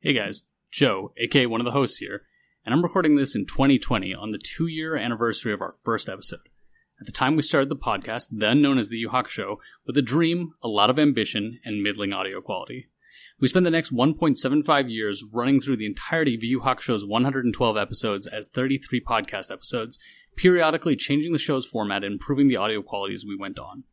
Hey guys, Joe, aka one of the hosts here, and I'm recording this in 2020 on the 2-year anniversary of our first episode. At the time we started the podcast, then known as the Yu Yu Hakusho, with a dream, a lot of ambition, and middling audio quality. We spent the next 1.75 years running through the entirety of Yu Yu Hakusho's 112 episodes as 33 podcast episodes, periodically changing the show's format and improving the audio quality as we went on.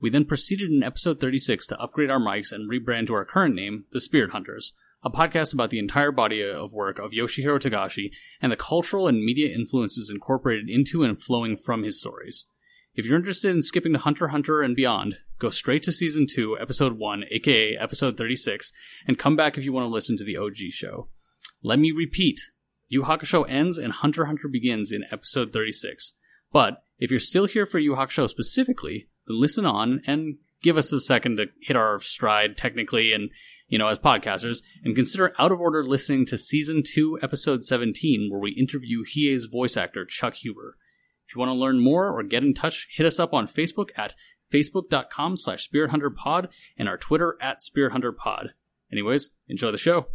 We then proceeded in episode 36 to upgrade our mics and rebrand to our current name, The Spirit Hunters, a podcast about the entire body of work of Yoshihiro Togashi and the cultural and media influences incorporated into and flowing from his stories. If you're interested in skipping to Hunter x Hunter and beyond, go straight to Season 2, Episode 1, aka Episode 36, and come back if you want to listen to the OG show. Let me repeat, Yu Yu Hakusho ends and Hunter x Hunter begins in Episode 36. But if you're still here for Yu Yu Hakusho specifically, then listen on and give us a second to hit our stride technically and, as podcasters, and consider out of order listening to Season 2, Episode 17, where we interview Hiei's voice actor, Chuck Huber. If you want to learn more or get in touch, hit us up on Facebook at facebook.com/SpiritHunterPod and our Twitter at SpiritHunterPod. Anyways, enjoy the show.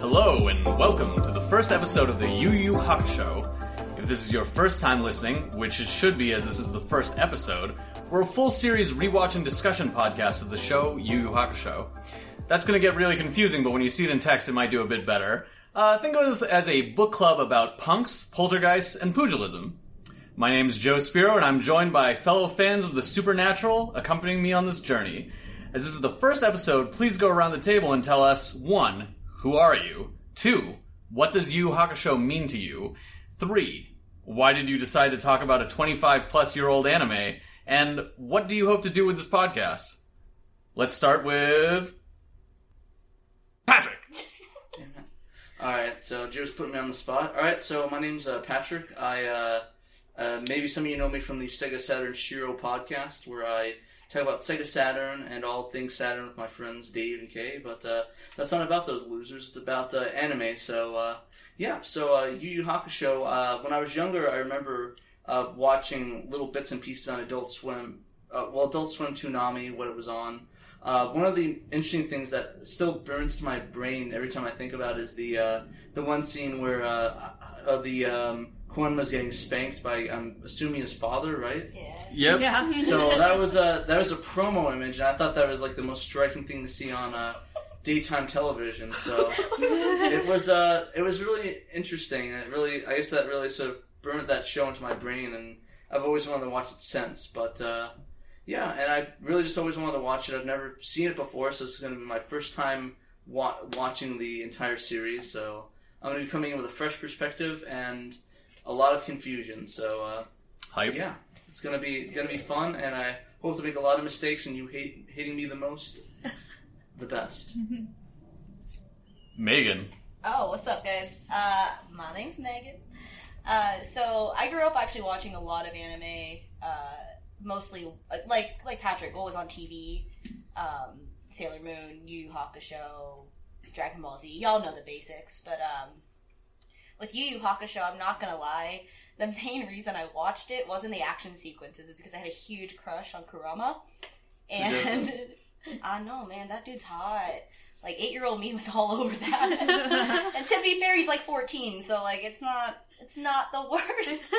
Hello and welcome to the first episode of the Yu Yu Hakusho. If this is your first time listening, which it should be as this is the first episode, we're a full series rewatch and discussion podcast of the show Yu Yu Hakusho. That's going to get really confusing, but when you see it in text it might do a bit better. Think of this as a book club about punks, poltergeists, and pugilism. My name's Joe Spiro and I'm joined by fellow fans of the supernatural accompanying me on this journey. As this is the first episode, please go around the table and tell us 1. Who are you? 2. What does Yu Yu Hakusho mean to you? 3. Why did you decide to talk about a 25-plus-year-old anime? And what do you hope to do with this podcast? Let's start with Patrick! Damn it. Alright, so Joe's putting me on the spot. Alright, so my name's Patrick. Maybe some of you know me from the Sega Saturn Shiro podcast, where I talk about Sega Saturn and all things Saturn with my friends Dave and Kay, but that's not about those losers. It's about anime. So Yu Yu Hakusho. When I was younger, I remember watching little bits and pieces on Adult Swim. Adult Swim, Toonami, what it was on. One of the interesting things that still burns to my brain every time I think about it is the one scene where Koenma's getting spanked by, I'm assuming, his father, right? Yeah. Yep. Yeah. So that was a promo image, and I thought that was like the most striking thing to see on daytime television. So it was really interesting, and I guess that really sort of burnt that show into my brain, and I've always wanted to watch it since. But and I really just always wanted to watch it. I've never seen it before, so this is going to be my first time watching the entire series. So I'm going to be coming in with a fresh perspective and a lot of confusion, so hype. Yeah, it's gonna be fun, and I hope to make a lot of mistakes. And you hating me the most, the best. Megan. Oh, what's up, guys? My name's Megan. So I grew up actually watching a lot of anime, mostly like Patrick, what was on TV, Sailor Moon, Yu Yu Hakusho, Dragon Ball Z. Y'all know the basics, but with Yu Yu Hakusho, I'm not gonna lie, the main reason I watched it wasn't the action sequences, it's because I had a huge crush on Kurama, and I know, man, that dude's hot. Like, 8-year-old me was all over that. And to be fair, he's like 14, so like, it's not the worst.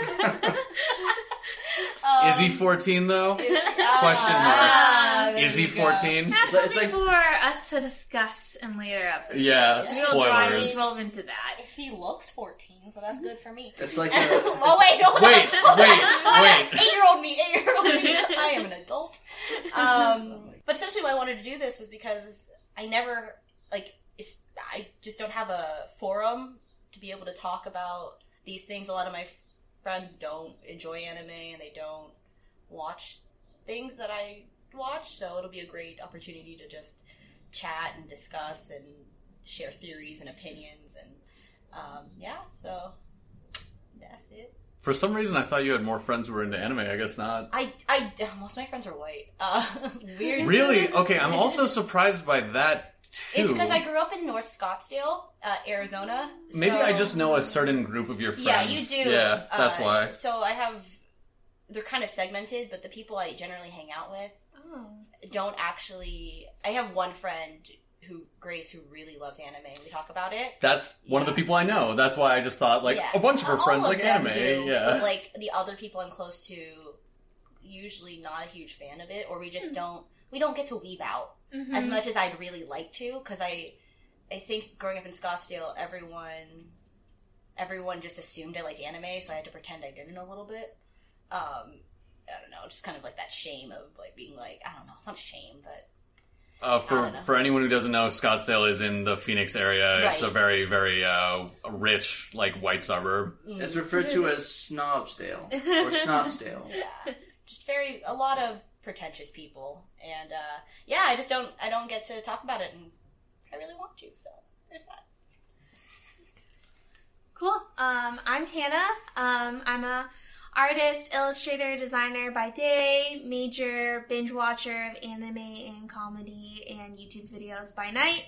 Is he 14 though? Question mark. Is he 14? That's something for us to discuss in later episodes. Yeah, spoilers. We'll dive into that. He looks 14, so that's good for me. It's like wait. 8-year-old me. I am an adult. But essentially, why I wanted to do this was because I never I just don't have a forum to be able to talk about these things. A lot of my friends don't enjoy anime and they don't watch things that I watch, so it'll be a great opportunity to just chat and discuss and share theories and opinions, and so that's it. For some reason, I thought you had more friends who were into anime. I guess not. Most of my friends are white. Weird. Really? Okay, I'm also surprised by that, too. It's because I grew up in North Scottsdale, Arizona. Maybe I just know a certain group of your friends. Yeah, you do. Yeah, that's why. So I have... They're kind of segmented, but the people I generally hang out with don't actually... I have one friend... Grace, who really loves anime. We talk about it. That's one of the people I know. That's why I just thought, like, a bunch of her friends like anime. Do, but, like, the other people I'm close to, usually not a huge fan of it, or we just don't... We don't get to weeb out as much as I'd really like to, because I think growing up in Scottsdale, everyone just assumed I liked anime, so I had to pretend I didn't a little bit. I don't know, just kind of, like, that shame of, like, being, like... I don't know, it's not shame, but... For anyone who doesn't know, Scottsdale is in the Phoenix area. Right. It's a very, very rich, like, white suburb. It's referred to as Snobsdale. Or Snotsdale. Yeah. Just a lot of pretentious people. And, I don't get to talk about it, and I really want to, so there's that. Cool. I'm Hannah. I'm a... artist, illustrator, designer by day, major binge watcher of anime and comedy and YouTube videos by night.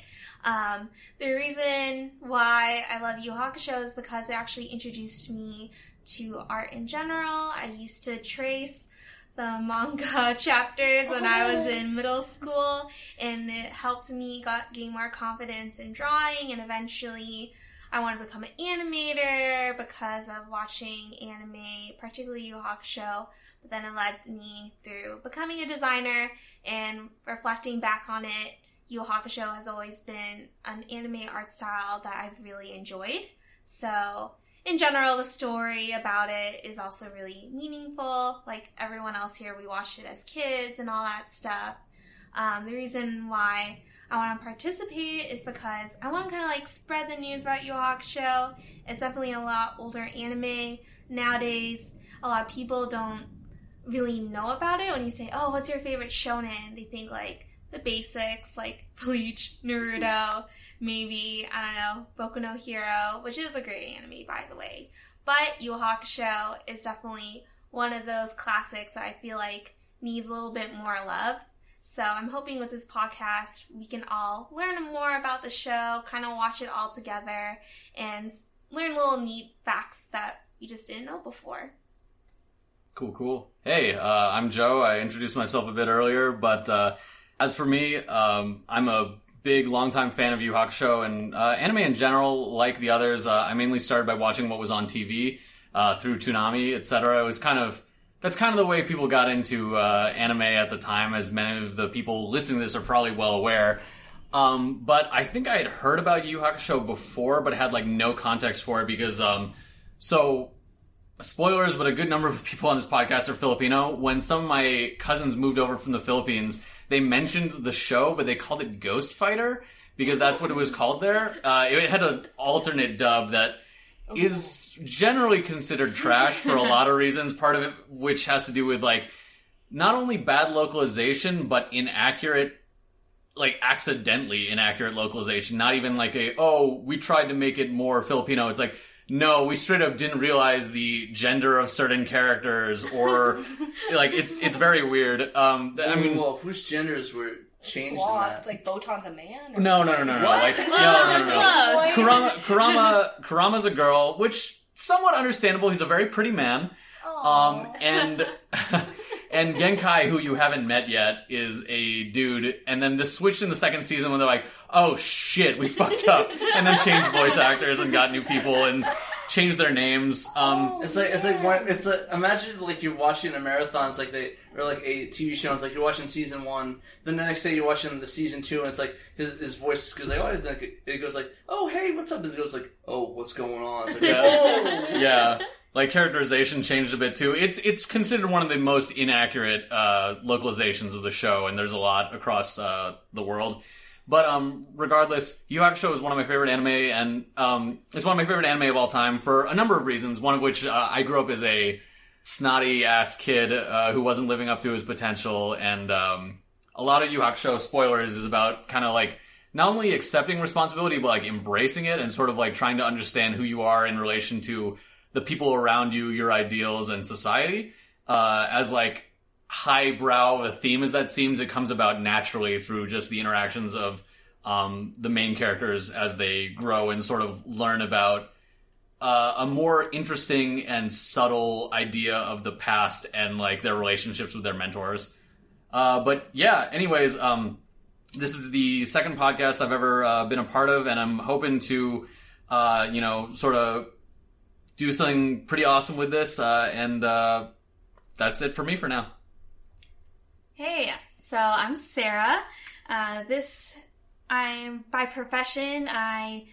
The reason why I love Yu Yu Hakusho is because it actually introduced me to art in general. I used to trace the manga chapters when I was in middle school, and it helped me gain more confidence in drawing, and eventually... I want to become an animator because of watching anime, particularly Yu Yu Hakusho, but then it led me through becoming a designer, and reflecting back on it, Yu Yu Hakusho has always been an anime art style that I've really enjoyed. So, in general, the story about it is also really meaningful. Like everyone else here, we watched it as kids and all that stuff. The reason why I want to participate is because I want to kind of like spread the news about Yu Yu Hakusho. It's definitely a lot older anime nowadays. A lot of people don't really know about it. When you say, "Oh, what's your favorite shonen?" they think like the basics, like Bleach, Naruto, maybe I don't know, Boku no Hero, which is a great anime by the way. But Yu Yu Hakusho is definitely one of those classics that I feel like needs a little bit more love. So I'm hoping with this podcast we can all learn more about the show, kind of watch it all together, and learn little neat facts that we just didn't know before. Cool. Hey, I'm Joe. I introduced myself a bit earlier, but as for me, I'm a big, longtime fan of Yu Yu Hakusho and anime in general, like the others. I mainly started by watching what was on TV through Toonami, etc. It was That's kind of the way people got into anime at the time, as many of the people listening to this are probably well aware. But I think I had heard about Yu Yu Hakusho before, but had like no context for it because, spoilers, but a good number of people on this podcast are Filipino. When some of my cousins moved over from the Philippines, they mentioned the show, but they called it Ghost Fighter because that's what it was called there. It had an alternate dub that... is generally considered trash for a lot of reasons, part of it which has to do with, like, not only bad localization, but accidentally inaccurate localization. Not even like we tried to make it more Filipino. It's like, no, we straight up didn't realize the gender of certain characters, or, like, it's very weird. Whose genders were... changed that. Like Botan's a man? Or no. Like, no. Kurama's a girl, which somewhat understandable. He's a very pretty man. And Genkai, who you haven't met yet, is a dude. And then the switch in the second season when they're like, oh shit, we fucked up, and then changed voice actors and got new people and change their names. Imagine like you're watching a marathon. It's like a TV show. It's like you're watching season 1. Then the next day you're watching the season 2, and it's like his voice goes like, it goes like, oh hey, what's up? It goes like, oh, what's going on? It's like, yeah. Like characterization changed a bit too. It's considered one of the most inaccurate localizations of the show, and there's a lot across the world. But regardless, Yu Yu Hakusho is one of my favorite anime, and it's one of my favorite anime of all time for a number of reasons, one of which I grew up as a snotty-ass kid who wasn't living up to his potential, and a lot of Yu Yu Hakusho, spoilers, is about kind of like not only accepting responsibility, but like embracing it and sort of like trying to understand who you are in relation to the people around you, your ideals, and society, as like highbrow a theme as that seems. It comes about naturally through just the interactions of the main characters as they grow and sort of learn about a more interesting and subtle idea of the past and like their relationships with their mentors. But yeah, anyways, this is the second podcast I've ever been a part of, and I'm hoping to, you know, sort of do something pretty awesome with this. And that's it for me for now. Hey, so I'm Sarah. I'm by profession, I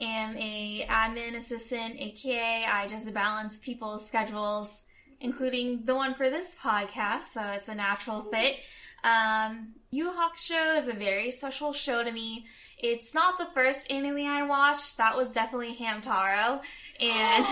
am a admin assistant, aka I just balance people's schedules, including the one for this podcast, so it's a natural fit. Yu Yu Hakusho is a very special show to me. It's not the first anime I watched. That was definitely Hamtaro, and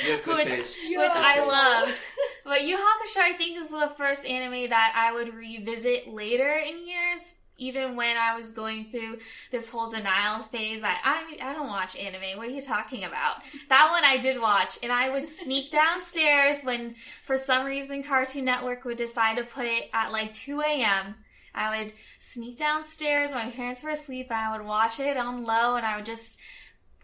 which I loved. But Yu Yu Hakusho, I think, is the first anime that I would revisit later in years. Even when I was going through this whole denial phase, I don't watch anime. What are you talking about? That one I did watch, and I would sneak downstairs when, for some reason, Cartoon Network would decide to put it at like 2 a.m. I would sneak downstairs when my parents were asleep, and I would watch it on low, and I would just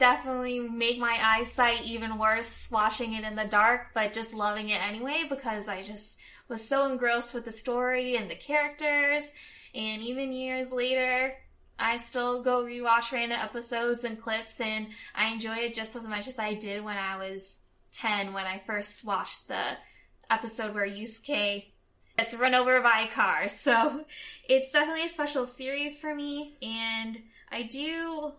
definitely make my eyesight even worse watching it in the dark, but just loving it anyway because I just was so engrossed with the story and the characters. And even years later, I still go rewatch random episodes and clips, and I enjoy it just as much as I did when I was 10, when I first watched the episode where Yusuke gets run over by a car. So it's definitely a special series for me, and I do,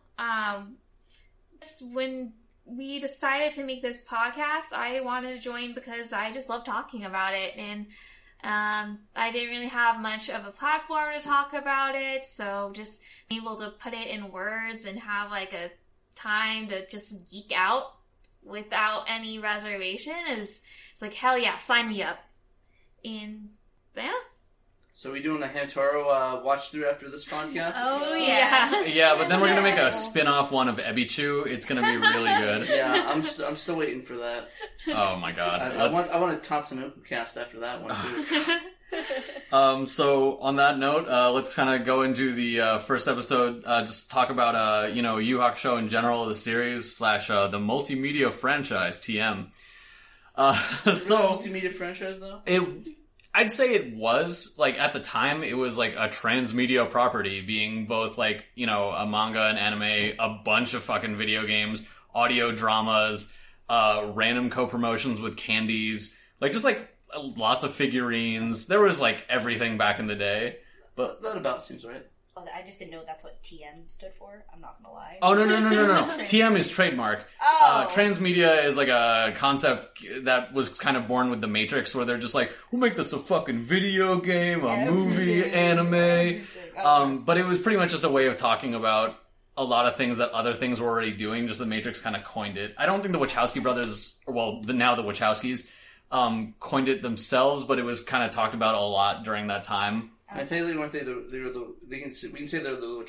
when we decided to make this podcast, I wanted to join because I just love talking about it, and I didn't really have much of a platform to talk about it, so just being able to put it in words and have like a time to just geek out without any reservation it's like, hell yeah, sign me up. And yeah. So we doing a Hamtaro watch through after this podcast? Oh yeah. Yeah, but then we're gonna make a spin-off one of Ebichu. It's gonna be really good. Yeah, I'm still waiting for that. Oh my god. I want a Tatsunoko cast after that one too. So on that note, let's kind of go into the first episode. Just talk about you know, Yu Yu Hakusho in general, the series / the multimedia franchise TM. So multimedia franchise though? I'd say it was, like, at the time, it was, like, a transmedia property being both, like, you know, a manga, an anime, a bunch of fucking video games, audio dramas, random co-promotions with candies, like, just, like, lots of figurines. There was, like, everything back in the day. But that about seems right. Oh, I just didn't know that's what TM stood for. I'm not gonna lie. Oh, no. TM is trademark. Oh. Transmedia is like a concept that was kind of born with The Matrix, where they're just like, we'll make this a fucking video game, a movie, anime. Oh. But it was pretty much just a way of talking about a lot of things that other things were already doing. Just The Matrix kind of coined it. I don't think the Wachowski brothers, now the Wachowskis, coined it themselves, but it was kind of talked about a lot during that time. I tell you one thing, we can say they're the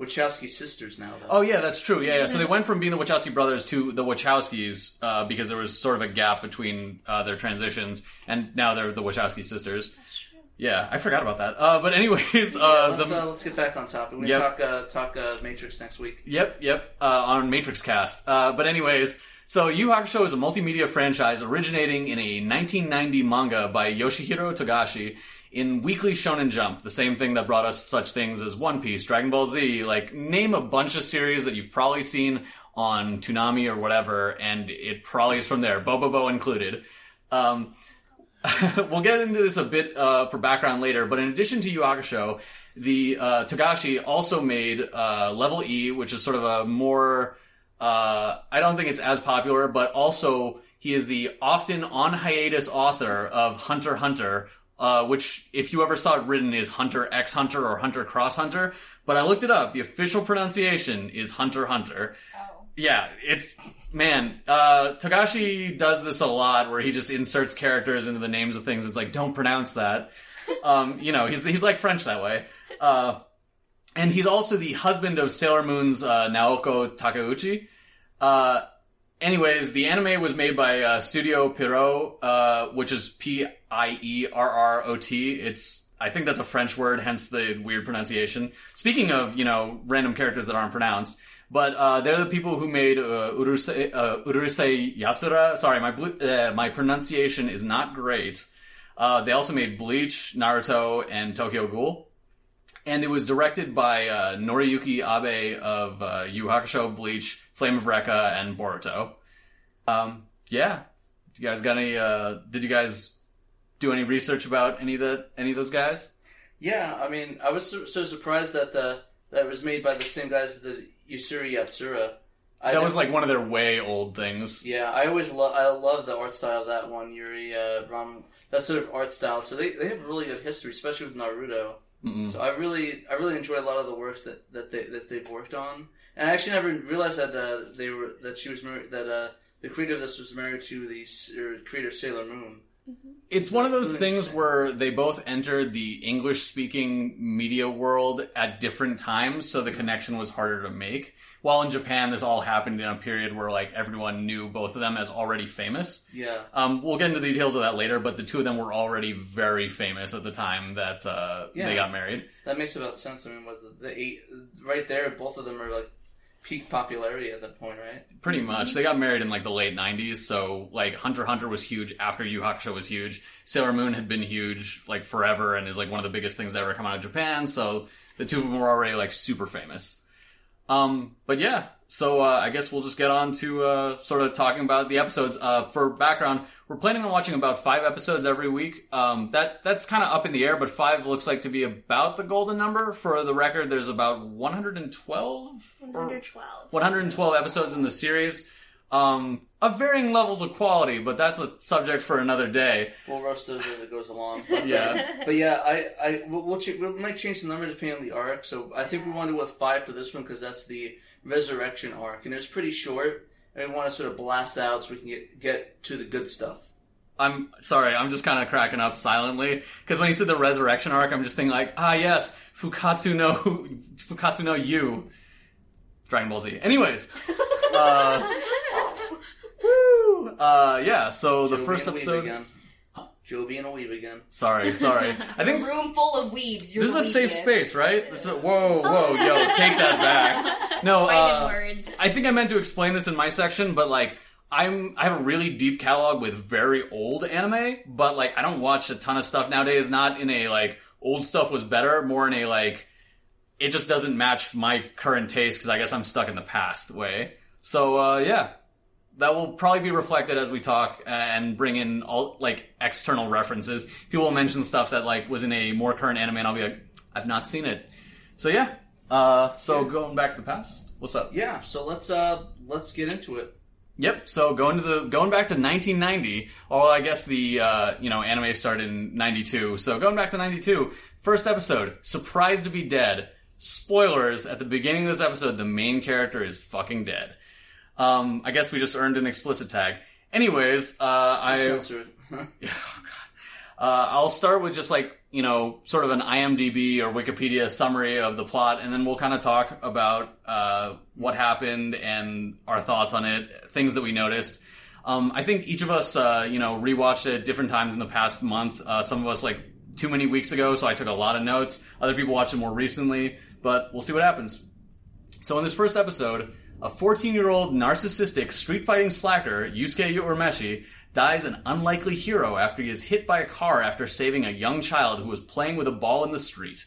Wachowski sisters now, though. Oh, yeah, that's true. Yeah. So they went from being the Wachowski brothers to the Wachowskis because there was sort of a gap between their transitions, and now they're the Wachowski sisters. That's true. Yeah, I forgot about that. But anyways... let's get back on topic. We're going to talk Matrix next week. Yep, on MatrixCast. But anyways... So, Yu Yu Hakusho is a multimedia franchise originating in a 1990 manga by Yoshihiro Togashi in Weekly Shonen Jump, the same thing that brought us such things as One Piece, Dragon Ball Z, like, name a bunch of series that you've probably seen on Toonami or whatever, and it probably is from there, Bobobo included. We'll get into this a bit for background later, but in addition to Yu Yu Hakusho, the Togashi also made Level E, which is sort of a more... I don't think it's as popular, but also he is the often on hiatus author of Hunter x Hunter, which if you ever saw it written is Hunter x Hunter or Hunter cross Hunter. But I looked it up. The official pronunciation is Hunter x Hunter. Oh. Yeah, it's... Man, Togashi does this a lot where he just inserts characters into the names of things. It's like, don't pronounce that. You know, he's like French that way. And he's also the husband of Sailor Moon's Naoko Takeuchi. Anyways, the anime was made by Studio Pierrot, which is Pierrot. It's, I think that's a French word, hence the weird pronunciation. Speaking of, you know, random characters that aren't pronounced, but they're the people who made Urusei Yatsura. Sorry, my pronunciation is not great. They also made Bleach, Naruto, and Tokyo Ghoul. And it was directed by Noriyuki Abe of Yu Hakusho, Bleach, Flame of Recca, and Boruto. Yeah. You guys got any... did you guys do any research about any of those guys? Yeah, I mean, I was so surprised that that it was made by the same guys as the Urusei Yatsura. That was like one of their way old things. Yeah, I love the art style of that one, Yuri Ram, that sort of art style. So they have really good history, especially with Naruto. Mm-hmm. So I really enjoy a lot of the works that they've worked on, and I actually never realized that the creator of this was married to the creator of Sailor Moon. Mm-hmm. It's one of those things where they both entered the English-speaking media world at different times, so the connection was harder to make. While in Japan, this all happened in a period where like everyone knew both of them as already famous. Yeah. We'll get into the details of that later, but the two of them were already very famous at the time that they got married. That makes about sense. I mean, was the eight right there? Both of them are like peak popularity at that point, right? Pretty much. They got married in like the late 90s, so like Hunter x Hunter was huge after Yu Hakusho was huge. Sailor Moon had been huge like forever and is like one of the biggest things that ever come out of Japan, so the two of them were already like super famous. But yeah, so I guess we'll just get on to sort of talking about the episodes. For background, we're planning on watching about 5 episodes every week. That's kind of up in the air, but 5 looks like to be about the golden number. For the record, there's about 112 episodes in the series, of varying levels of quality, but that's a subject for another day. We'll roast those as it goes along. Yeah, but yeah, we might change the number depending on the arc. So I think we want to go with 5 for this one because that's the Resurrection arc, and it's pretty short. And we want to sort of blast out so we can get to the good stuff. I'm sorry, I'm just kind of cracking up silently. Because when you said the Resurrection arc, I'm just thinking like, ah yes, Fukatsu no Yu. Dragon Ball Z. Anyways. Woo! Yeah, so the first episode... Joe being a weeb again. Sorry. I think a room full of weebs. This is a safe space, right? This is whoa, yo, take that back. No, words. I think I meant to explain this in my section, but like I have a really deep catalog with very old anime, but like I don't watch a ton of stuff nowadays. Not in a like old stuff was better, more in a like it just doesn't match my current taste because I guess I'm stuck in the past way. So yeah. That will probably be reflected as we talk and bring in all like external references. People will mention stuff that like was in a more current anime, and I'll be like, I've not seen it. So yeah. Going back to the past. What's up? Yeah. So let's get into it. Yep. So going back to 1990. Well, I guess the anime started in 92. So going back to 92. First episode, Surprised to Be Dead. Spoilers at the beginning of this episode. The main character is fucking dead. I guess we just earned an explicit tag. Anyways, I'll start with just like, you know, sort of an IMDb or Wikipedia summary of the plot, and then we'll kind of talk about what happened and our thoughts on it, things that we noticed. I think each of us, rewatched it different times in the past month. Some of us like too many weeks ago, so I took a lot of notes. Other people watched it more recently, but we'll see what happens. So in this first episode... A 14-year-old narcissistic street-fighting slacker, Yusuke Urameshi, dies an unlikely hero after he is hit by a car after saving a young child who was playing with a ball in the street.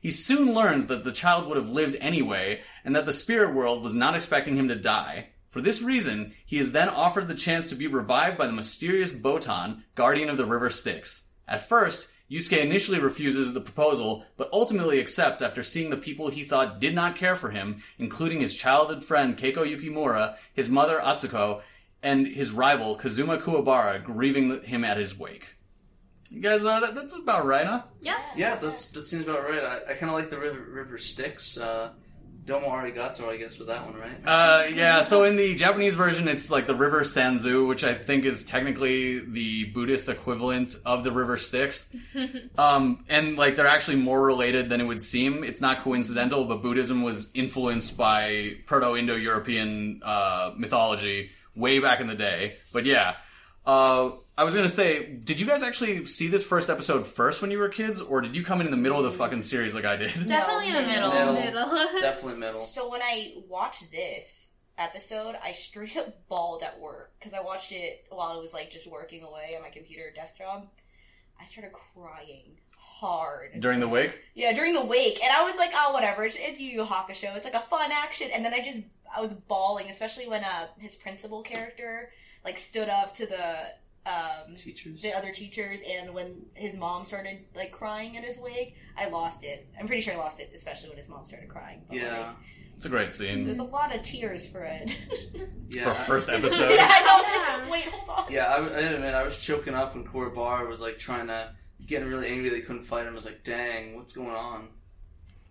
He soon learns that the child would have lived anyway, and that the spirit world was not expecting him to die. For this reason, he is then offered the chance to be revived by the mysterious Botan, guardian of the River Styx. At first, Yusuke initially refuses the proposal, but ultimately accepts after seeing the people he thought did not care for him, including his childhood friend Keiko Yukimura, his mother Atsuko, and his rival Kazuma Kuwabara, grieving him at his wake. You guys, that's about right, huh? Yeah. Yeah, that seems about right. I kind of like the River Styx. Domo Arigato, I guess, for that one, right? Yeah, so in the Japanese version, it's like the River Sanzu, which I think is technically the Buddhist equivalent of the River Styx. And, like, they're actually more related than it would seem. It's not coincidental, but Buddhism was influenced by Proto-Indo-European mythology, way back in the day. But yeah. I was going to say, did you guys actually see this first episode first when you were kids? Or did you come in the middle of the fucking series like I did? Definitely no, in the middle. Definitely middle. So when I watched this episode, I straight up bawled at work. Because I watched it while I was like just working away on my computer desk job. I started crying hard. During the wake? Yeah, during the wake. And I was like, oh, whatever. It's Yu Yu Hakusho. It's like a fun action. And then I was bawling. Especially when his principal character like stood up to the other teachers, and when his mom started like crying in his wig, I lost it. I'm pretty sure I lost it, especially when his mom started crying. But, yeah, like, it's a great scene. There's a lot of tears for it. Yeah, for first episode. Yeah, I was like, wait, hold on. Yeah, I admit I was choking up when Kuwabara was like getting really angry they couldn't fight him. I was like, dang, what's going on?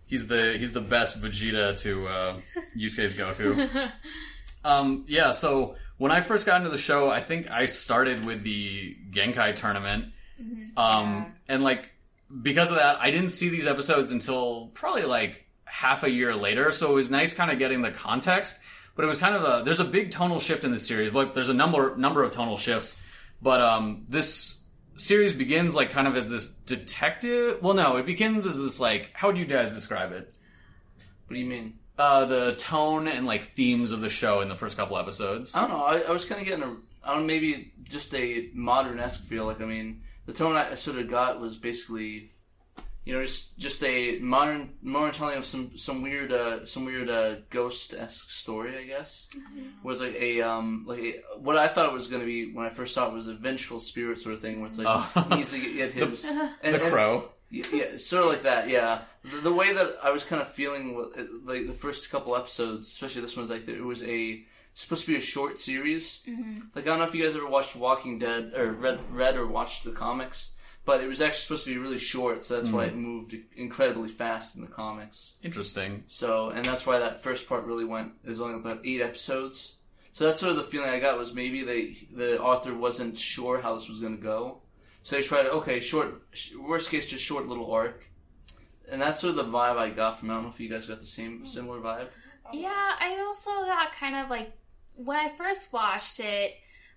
He's the best Vegeta to Yusuke's Goku. Yeah, so when I first got into the show, I think I started with the Genkai tournament. And like, because of that, I didn't see these episodes until probably like half a year later, so it was nice kind of getting the context, but it was kind of there's a big tonal shift in this series. Like, there's a number of tonal shifts, but this series begins like kind of as this detective... Well, no, it begins as this like... How would you guys describe it? What do you mean? The tone and, like, themes of the show in the first couple episodes. I don't know. I was kind of getting maybe just a modern-esque feel. Like, I mean, the tone I sort of got was basically, you know, just a modern telling of some weird ghost-esque story, I guess. Mm-hmm. Was what I thought it was going to be when I first saw it was a vengeful spirit sort of thing, where it's like, he needs to get his... the crow. Yeah, sort of like that, yeah. The way that I was kind of feeling, like, the first couple episodes, especially this one's like, it was supposed to be a short series. Mm-hmm. Like, I don't know if you guys ever watched Walking Dead, or read or watched the comics, but it was actually supposed to be really short, so that's why it moved incredibly fast in the comics. Interesting. So, and that's why that first part really it was only about 8 episodes. So that's sort of the feeling I got, was maybe the author wasn't sure how this was going to go. So they tried, worst case, just short little arc. And that's sort of the vibe I got from it. I don't know if you guys got the same, similar vibe. Yeah, I also got kind of like, when I first watched it,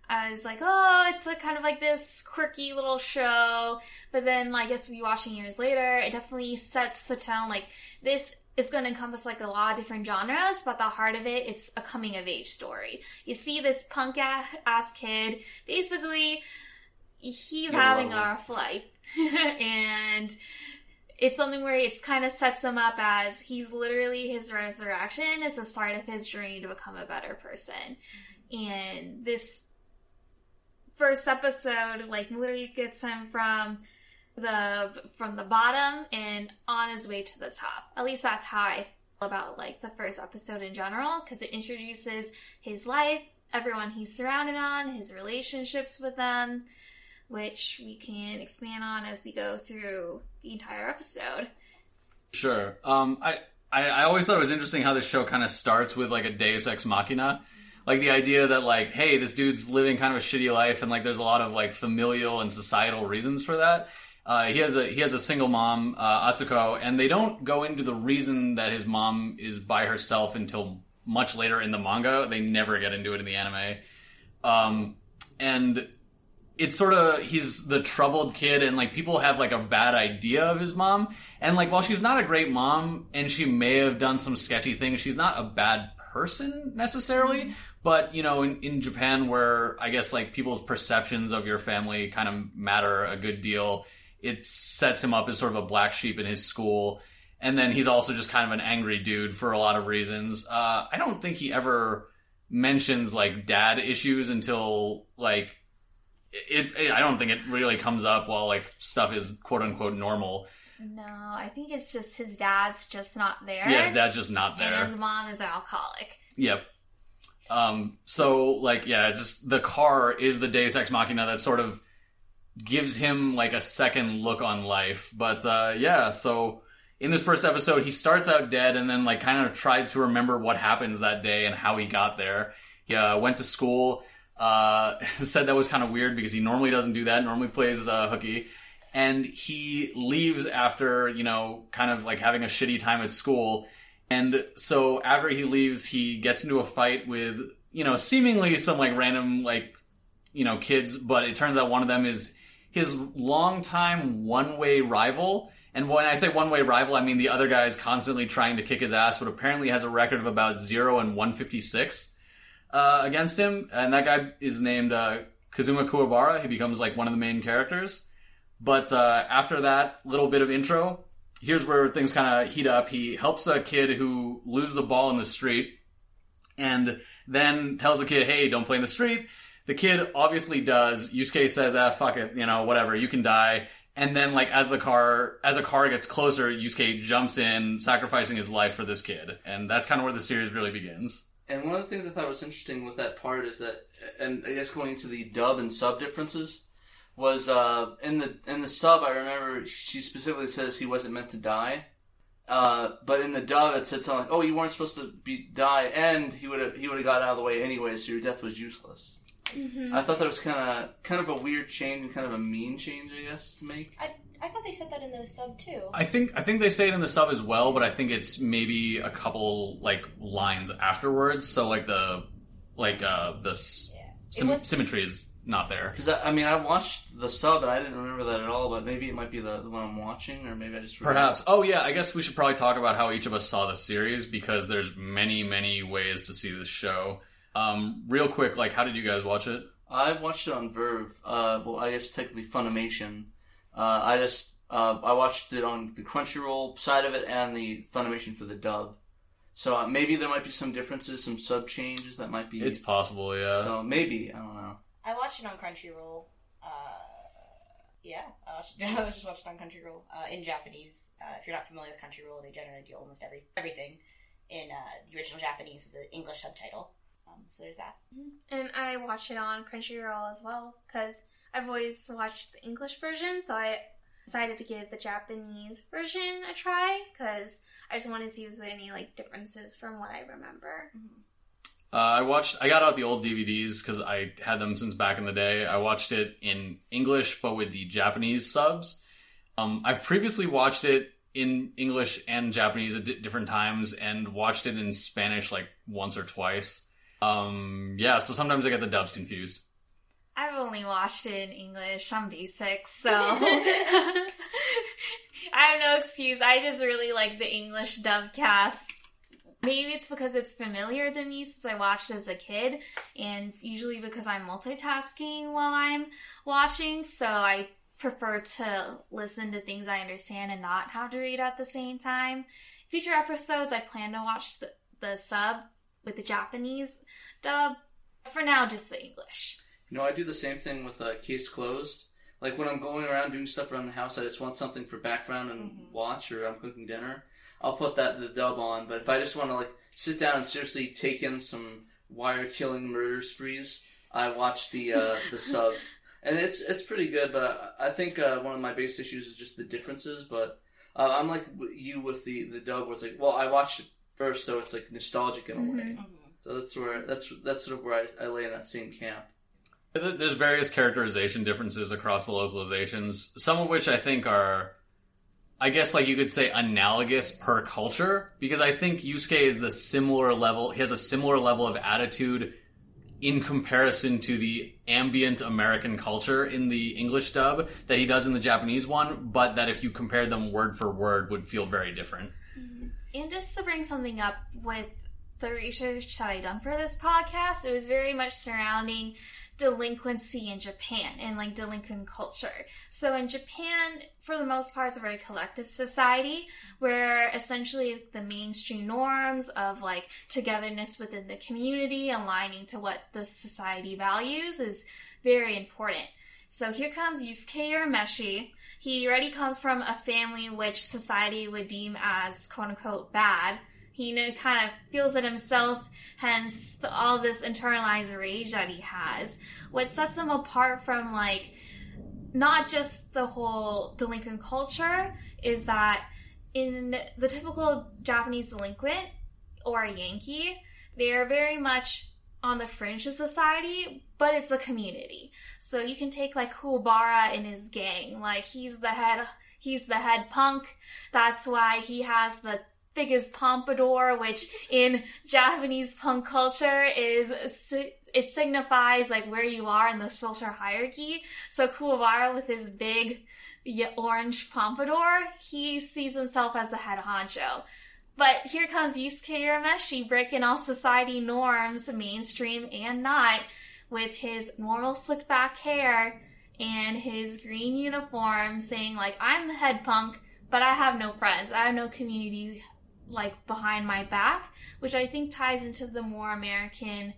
I was like, oh, it's kind of like this quirky little show. But then, like, yes, we're watching years later, it definitely sets the tone. Like, this is going to encompass like a lot of different genres, but the heart of it, it's a coming-of-age story. You see this punk-ass kid, basically... He's having a rough life, and it's something where it's kind of sets him up as he's literally, his resurrection is the start of his journey to become a better person. And this first episode, like, literally gets him from the bottom and on his way to the top. At least that's how I feel about like the first episode in general, because it introduces his life, everyone he's surrounded on, his relationships with them, which we can expand on as we go through the entire episode. Sure. I always thought it was interesting how this show kind of starts with, like, a deus ex machina. Like, the idea that, like, hey, this dude's living kind of a shitty life, and, like, there's a lot of, like, familial and societal reasons for that. He has a single mom, Atsuko, and they don't go into the reason that his mom is by herself until much later in the manga. They never get into it in the anime. And... it's sort of, he's the troubled kid, and, like, people have, like, a bad idea of his mom. And, like, while she's not a great mom, and she may have done some sketchy things, she's not a bad person, necessarily. But, you know, in Japan, where, I guess, like, people's perceptions of your family kind of matter a good deal, it sets him up as sort of a black sheep in his school. And then he's also just kind of an angry dude for a lot of reasons. I don't think he ever mentions, like, dad issues until, like... I don't think it really comes up while, like, stuff is quote-unquote normal. No, I think it's just his dad's just not there. Yeah, his dad's just not there. And his mom is an alcoholic. Yep. So, like, yeah, just the car is the deus ex machina that sort of gives him, like, a second look on life. But, yeah, so in this first episode, he starts out dead and then, like, kind of tries to remember what happens that day and how he got there. He went to school... said that was kind of weird because he normally doesn't do that, normally plays hooky, and he leaves after, you know, kind of like having a shitty time at school. And so after he leaves, he gets into a fight with you know, seemingly some, like, random, like, you know, kids, but it turns out one of them is his longtime one-way rival. And when I say one-way rival, I mean the other guy is constantly trying to kick his ass, but apparently has a record of about 0-156 against him. And that guy is named Kazuma Kuwabara. He becomes, like, one of the main characters. But after that little bit of intro, here's where things kind of heat up. He helps a kid who loses a ball in the street and then tells the kid, hey, don't play in the street. The kid obviously does. Yusuke says, ah, fuck it, you know, whatever, you can die. And then, like, as a car gets closer, Yusuke jumps in, sacrificing his life for this kid. And that's kind of where the series really begins. And one of the things I thought was interesting with that part is that, and I guess going into the dub and sub differences, was in the sub, I remember she specifically says he wasn't meant to die. But in the dub, it said something like, oh, you weren't supposed to die, and he would have got out of the way anyway, so your death was useless. Mm-hmm. I thought that was kind of a weird change and kind of a mean change, I guess, to make. I thought they said that in the sub too. I think they say it in the sub as well, but I think it's maybe a couple like lines afterwards. So like symmetry is not there. Because I mean, I watched the sub and I didn't remember that at all. But maybe it might be the one I'm watching, or maybe I just remember. Perhaps. Oh yeah, I guess we should probably talk about how each of us saw the series, because there's many ways to see this show. Real quick, like, how did you guys watch it? I watched it on Verve. Well, I guess technically Funimation. I watched it on the Crunchyroll side of it and the Funimation for the dub. So maybe there might be some differences, some sub changes that might be. It's possible, yeah. So maybe, I don't know. I watched it on Crunchyroll. Yeah, I just watched it on Crunchyroll in Japanese. If you're not familiar with Crunchyroll, they generally do almost everything in the original Japanese with the English subtitle. So there's that. And I watch it on Crunchyroll as well, because I've always watched the English version, so I decided to give the Japanese version a try, because I just wanted to see if there was any like differences from what I remember. I got out the old DVDs, because I had them since back in the day. I watched it in English, but with the Japanese subs. I've previously watched it in English and Japanese at different times, and watched it in Spanish like once or twice. Yeah, so sometimes I get the dubs confused. I've only watched it in English. I'm basic, so I have no excuse. I just really like the English dub cast. Maybe it's because it's familiar to me since I watched as a kid, and usually because I'm multitasking while I'm watching, so I prefer to listen to things I understand and not have to read at the same time. Future episodes, I plan to watch the sub with the Japanese dub. For now, just the English. You know, I do the same thing with Case Closed. Like, when I'm going around doing stuff around the house, I just want something for background and watch, or I'm cooking dinner, I'll put the dub on. But if I just want to, like, sit down and seriously take in some wire-killing murder sprees, I watch the sub. And it's pretty good, but I think one of my biggest issues is just the differences. But I'm like you with the dub, where it's like, well, I watched it first, so it's like nostalgic in a way. So that's sort of where I lay in that same camp. There's various characterization differences across the localizations, some of which I think are, I guess, like you could say, analogous per culture, because I think Yusuke is the similar level. He has a similar level of attitude in comparison to the ambient American culture in the English dub that he does in the Japanese one, but that if you compared them word for word would feel very different. And just to bring something up with the research that I done for this podcast, it was very much surrounding delinquency in Japan and like delinquent culture. So in Japan, for the most part, it's a very collective society where essentially the mainstream norms of like togetherness within the community, aligning to what the society values, is very important. So here comes Yusuke Urameshi. He already comes from a family which society would deem as, quote-unquote, bad. He, you know, kind of feels it himself, hence all this internalized rage that he has. What sets him apart from, like, not just the whole delinquent culture is that in the typical Japanese delinquent or Yankee, they are very much on the fringe of society, but it's a community. So you can take like Kuwabara and his gang. Like he's the head punk. That's why he has the biggest pompadour, which in Japanese punk culture is, it signifies like where you are in the social hierarchy. So Kuwabara with his big orange pompadour, he sees himself as the head honcho. But here comes Yusuke Urameshi breaking all society norms, mainstream and not, with his normal slicked back hair and his green uniform, saying like, I'm the head punk, but I have no friends. I have no community like behind my back, which I think ties into the more American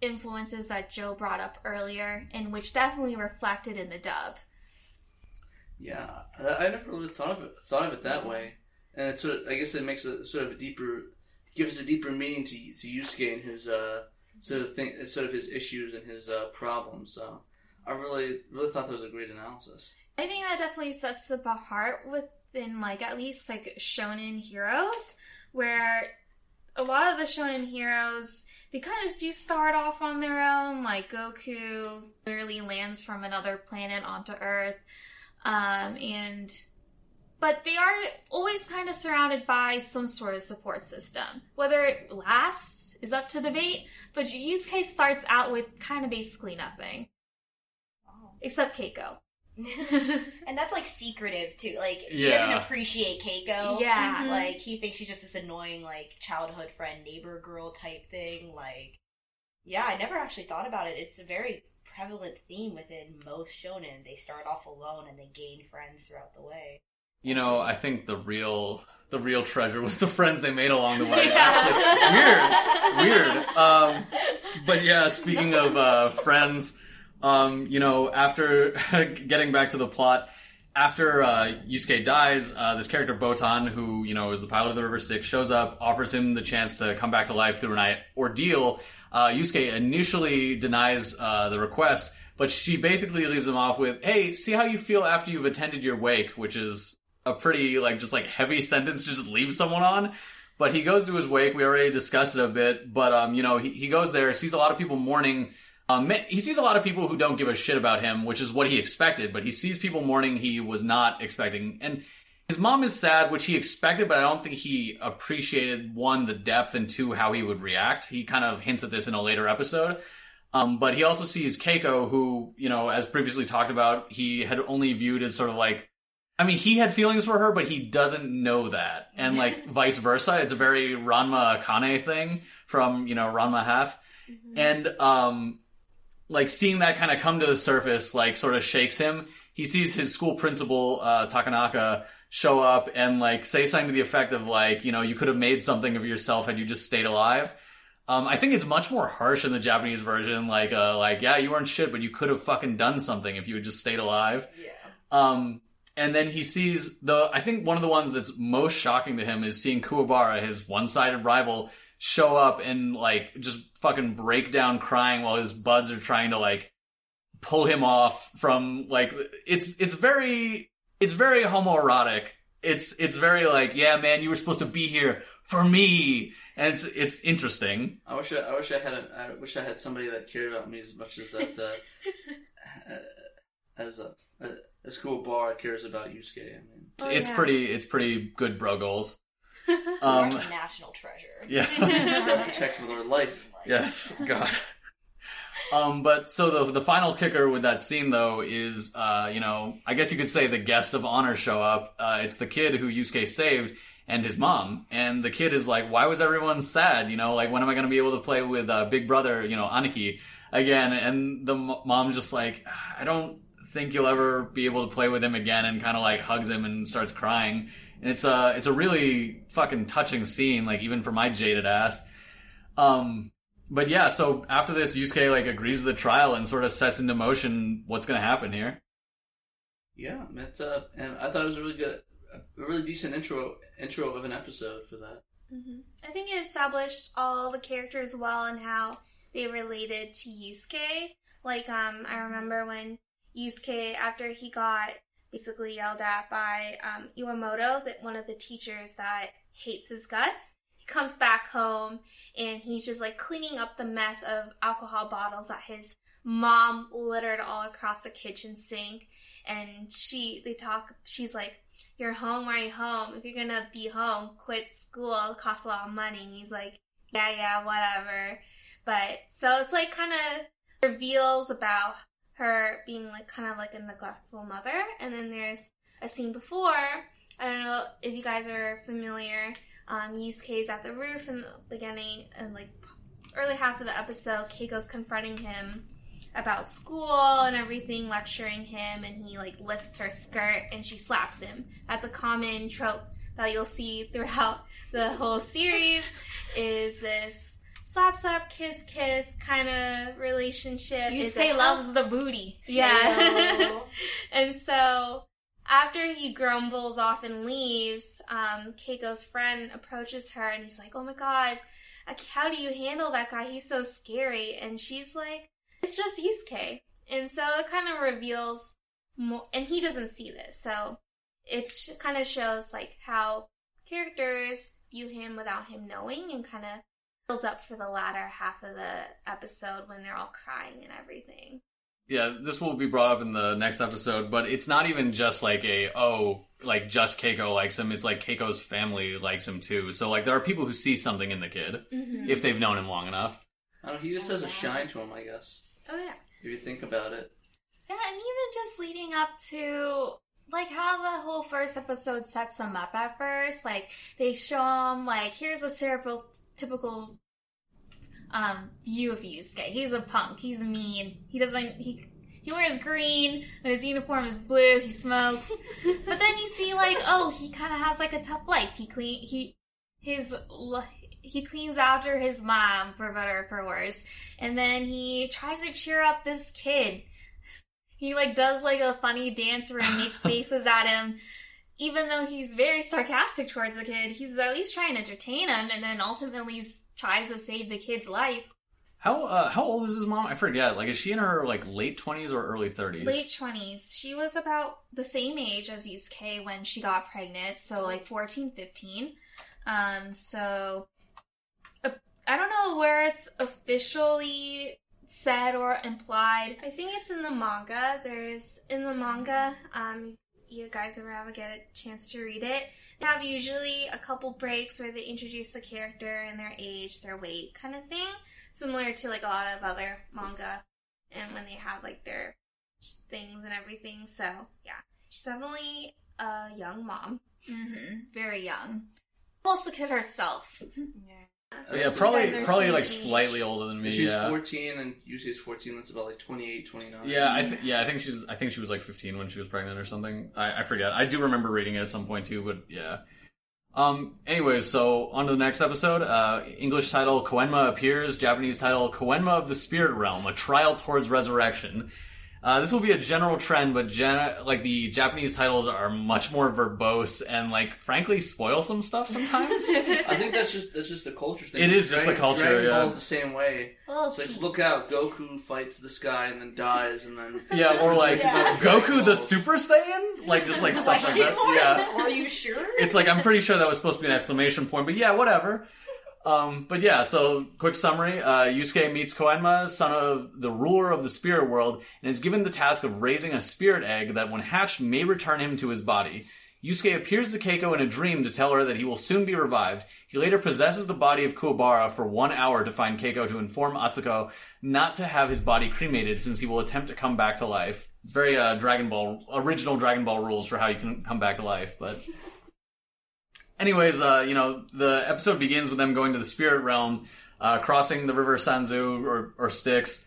influences that Joe brought up earlier, and which definitely reflected in the dub. Yeah, I never really thought of it that way, and it's sort of, I guess it makes a sort of a deeper, gives a deeper meaning to Yusuke and his sort of his issues and his problems. So I really thought that was a great analysis. I think that definitely sets it apart within like at least like shonen heroes, where a lot of the shonen heroes, they kind of do start off on their own, like Goku literally lands from another planet onto Earth, but they are always kind of surrounded by some sort of support system. Whether it lasts is up to debate, but Yusuke starts out with kind of basically nothing. Oh. Except Keiko. And that's like secretive too. Like he doesn't appreciate Keiko. Yeah. Mm-hmm. Like he thinks she's just this annoying like childhood friend, neighbor girl type thing. Like, yeah, I never actually thought about it. It's a very prevalent theme within most shonen. They start off alone and they gain friends throughout the way. You know, I think the real treasure was the friends they made along the way. Yeah. Actually, weird. But yeah, speaking of friends, after getting back to the plot, after Yusuke dies, this character Botan, who, you know, is the pilot of the River Styx, shows up, offers him the chance to come back to life through an ordeal. Yusuke initially denies the request, but she basically leaves him off with, hey, see how you feel after you've attended your wake, which is a pretty, like, just, like, heavy sentence to just leave someone on. But he goes to his wake. We already discussed it a bit. But, he goes there, sees a lot of people mourning. He sees a lot of people who don't give a shit about him, which is what he expected. But he sees people mourning he was not expecting. And his mom is sad, which he expected, but I don't think he appreciated, one, the depth, and two, how he would react. He kind of hints at this in a later episode. But he also sees Keiko, who, you know, as previously talked about, he had only viewed as sort of like, I mean, he had feelings for her, but he doesn't know that. And, like, vice versa. It's a very Ranma Akane thing from, you know, Ranma Half. Mm-hmm. And, seeing that kind of come to the surface, like, sort of shakes him. He sees his school principal, Takanaka, show up and, like, say something to the effect of, like, you know, you could have made something of yourself had you just stayed alive. I think it's much more harsh in the Japanese version, yeah, you weren't shit, but you could have fucking done something if you had just stayed alive. Yeah. And then he sees I think one of the ones that's most shocking to him is seeing Kuwabara, his one-sided rival, show up and, like, just fucking break down crying while his buds are trying to, like, pull him off from, like, it's very homoerotic. It's very like, yeah, man, you were supposed to be here for me, and it's interesting. I wish I had somebody that cared about me as much as that as Kuwabara cares about Yusuke. I mean, it's pretty good bro goals. National treasure. Yeah, that protects with our life. Yes, God. But so the final kicker with that scene, though, is, I guess you could say the guests of honor show up. It's the kid who Yusuke saved and his mom. And the kid is like, why was everyone sad? You know, like, when am I going to be able to play with Big Brother, you know, Aniki again? And the mom's just like, I don't think you'll ever be able to play with him again, and kind of like hugs him and starts crying. And it's a really fucking touching scene, like, even for my jaded ass. But yeah, so after this, Yusuke, like, agrees to the trial and sort of sets into motion what's going to happen here. Yeah, and I thought it was a really decent intro of an episode for that. Mm-hmm. I think it established all the characters well and how they related to Yusuke. Like, I remember when Yusuke, after he got basically yelled at by Iwamoto, that one of the teachers that hates his guts, comes back home and he's just like cleaning up the mess of alcohol bottles that his mom littered all across the kitchen sink, and she's like, your home right home. If you're going to be home, quit school. It costs a lot of money. And he's like, yeah, whatever. But so it's like kind of reveals about her being like kind of like a neglectful mother. And then there's a scene before, I don't know if you guys are familiar, Yusuke's at the roof in the beginning and like early half of the episode, Keiko's confronting him about school and everything, lecturing him, and he like lifts her skirt and she slaps him. That's a common trope that you'll see throughout the whole series is this slap, kiss kind of relationship. Yusuke loves the booty. Yeah. And so after he grumbles off and leaves, Keiko's friend approaches her and he's like, oh my god, how do you handle that guy? He's so scary. And she's like, it's just Yusuke. And so it kind of reveals more, and he doesn't see this. So it kind of shows like how characters view him without him knowing, and kind of builds up for the latter half of the episode when they're all crying and everything. Yeah, this will be brought up in the next episode, but it's not even just like just Keiko likes him. It's like Keiko's family likes him too. So like there are people who see something in the kid if they've known him long enough. I don't know, he just has a shine to him, I guess. Oh yeah. If you think about it. Yeah, and even just leading up to like how the whole first episode sets him up at first. Like they show him like here's a stereotypical view of Yusuke. He's a punk. He's mean. He wears green and his uniform is blue. He smokes. But then you see like he kind of has like a tough life. He cleans after his mom for better or for worse. And then he tries to cheer up this kid. He like does like a funny dance where he makes faces at him. Even though he's very sarcastic towards the kid, he's at least trying to entertain him, and then ultimately tries to save the kid's life. How old is his mom? I forget. Like, is she in her like late 20s or early 30s? Late 20s. She was about the same age as Yusuke when she got pregnant, so like 14, 15. So I don't know where it's officially said or implied. I think it's in the manga. You guys ever have get a chance to read it. They have usually a couple breaks where they introduce the character and their age, their weight kind of thing. Similar to like a lot of other manga and when they have like their things and everything. So yeah, she's definitely a young mom. Mm-hmm. Very young. Almost the kid herself. Yeah. Yeah, probably like slightly older than me. She's 14 and usually it's 14. That's about like 28, 29. Yeah, I think she was like 15 when she was pregnant or something. I forget. I do remember reading it at some point too, but yeah. Anyways, so on to the next episode. English title, Koenma appears. Japanese title, Koenma of the Spirit Realm, a trial towards resurrection. This will be a general trend, but the Japanese titles are much more verbose and, like, frankly, spoil some stuff sometimes. I think that's just the culture thing. It is just the culture. Dragon Ball's the same way. Oh, it's like, look out, Goku fights this guy and then dies, and then Goku the Super Saiyan, like just like stuff like that. Yeah, are you sure? It's like I'm pretty sure that was supposed to be an exclamation point, but yeah, whatever. But yeah, so quick summary, Yusuke meets Koenma, son of the ruler of the spirit world, and is given the task of raising a spirit egg that when hatched may return him to his body. Yusuke appears to Keiko in a dream to tell her that he will soon be revived. He later possesses the body of Kuwabara for 1 hour to find Keiko to inform Atsuko not to have his body cremated since he will attempt to come back to life. It's very, original Dragon Ball rules for how you can come back to life, but... Anyways, the episode begins with them going to the spirit realm, crossing the river Sanzu or Styx,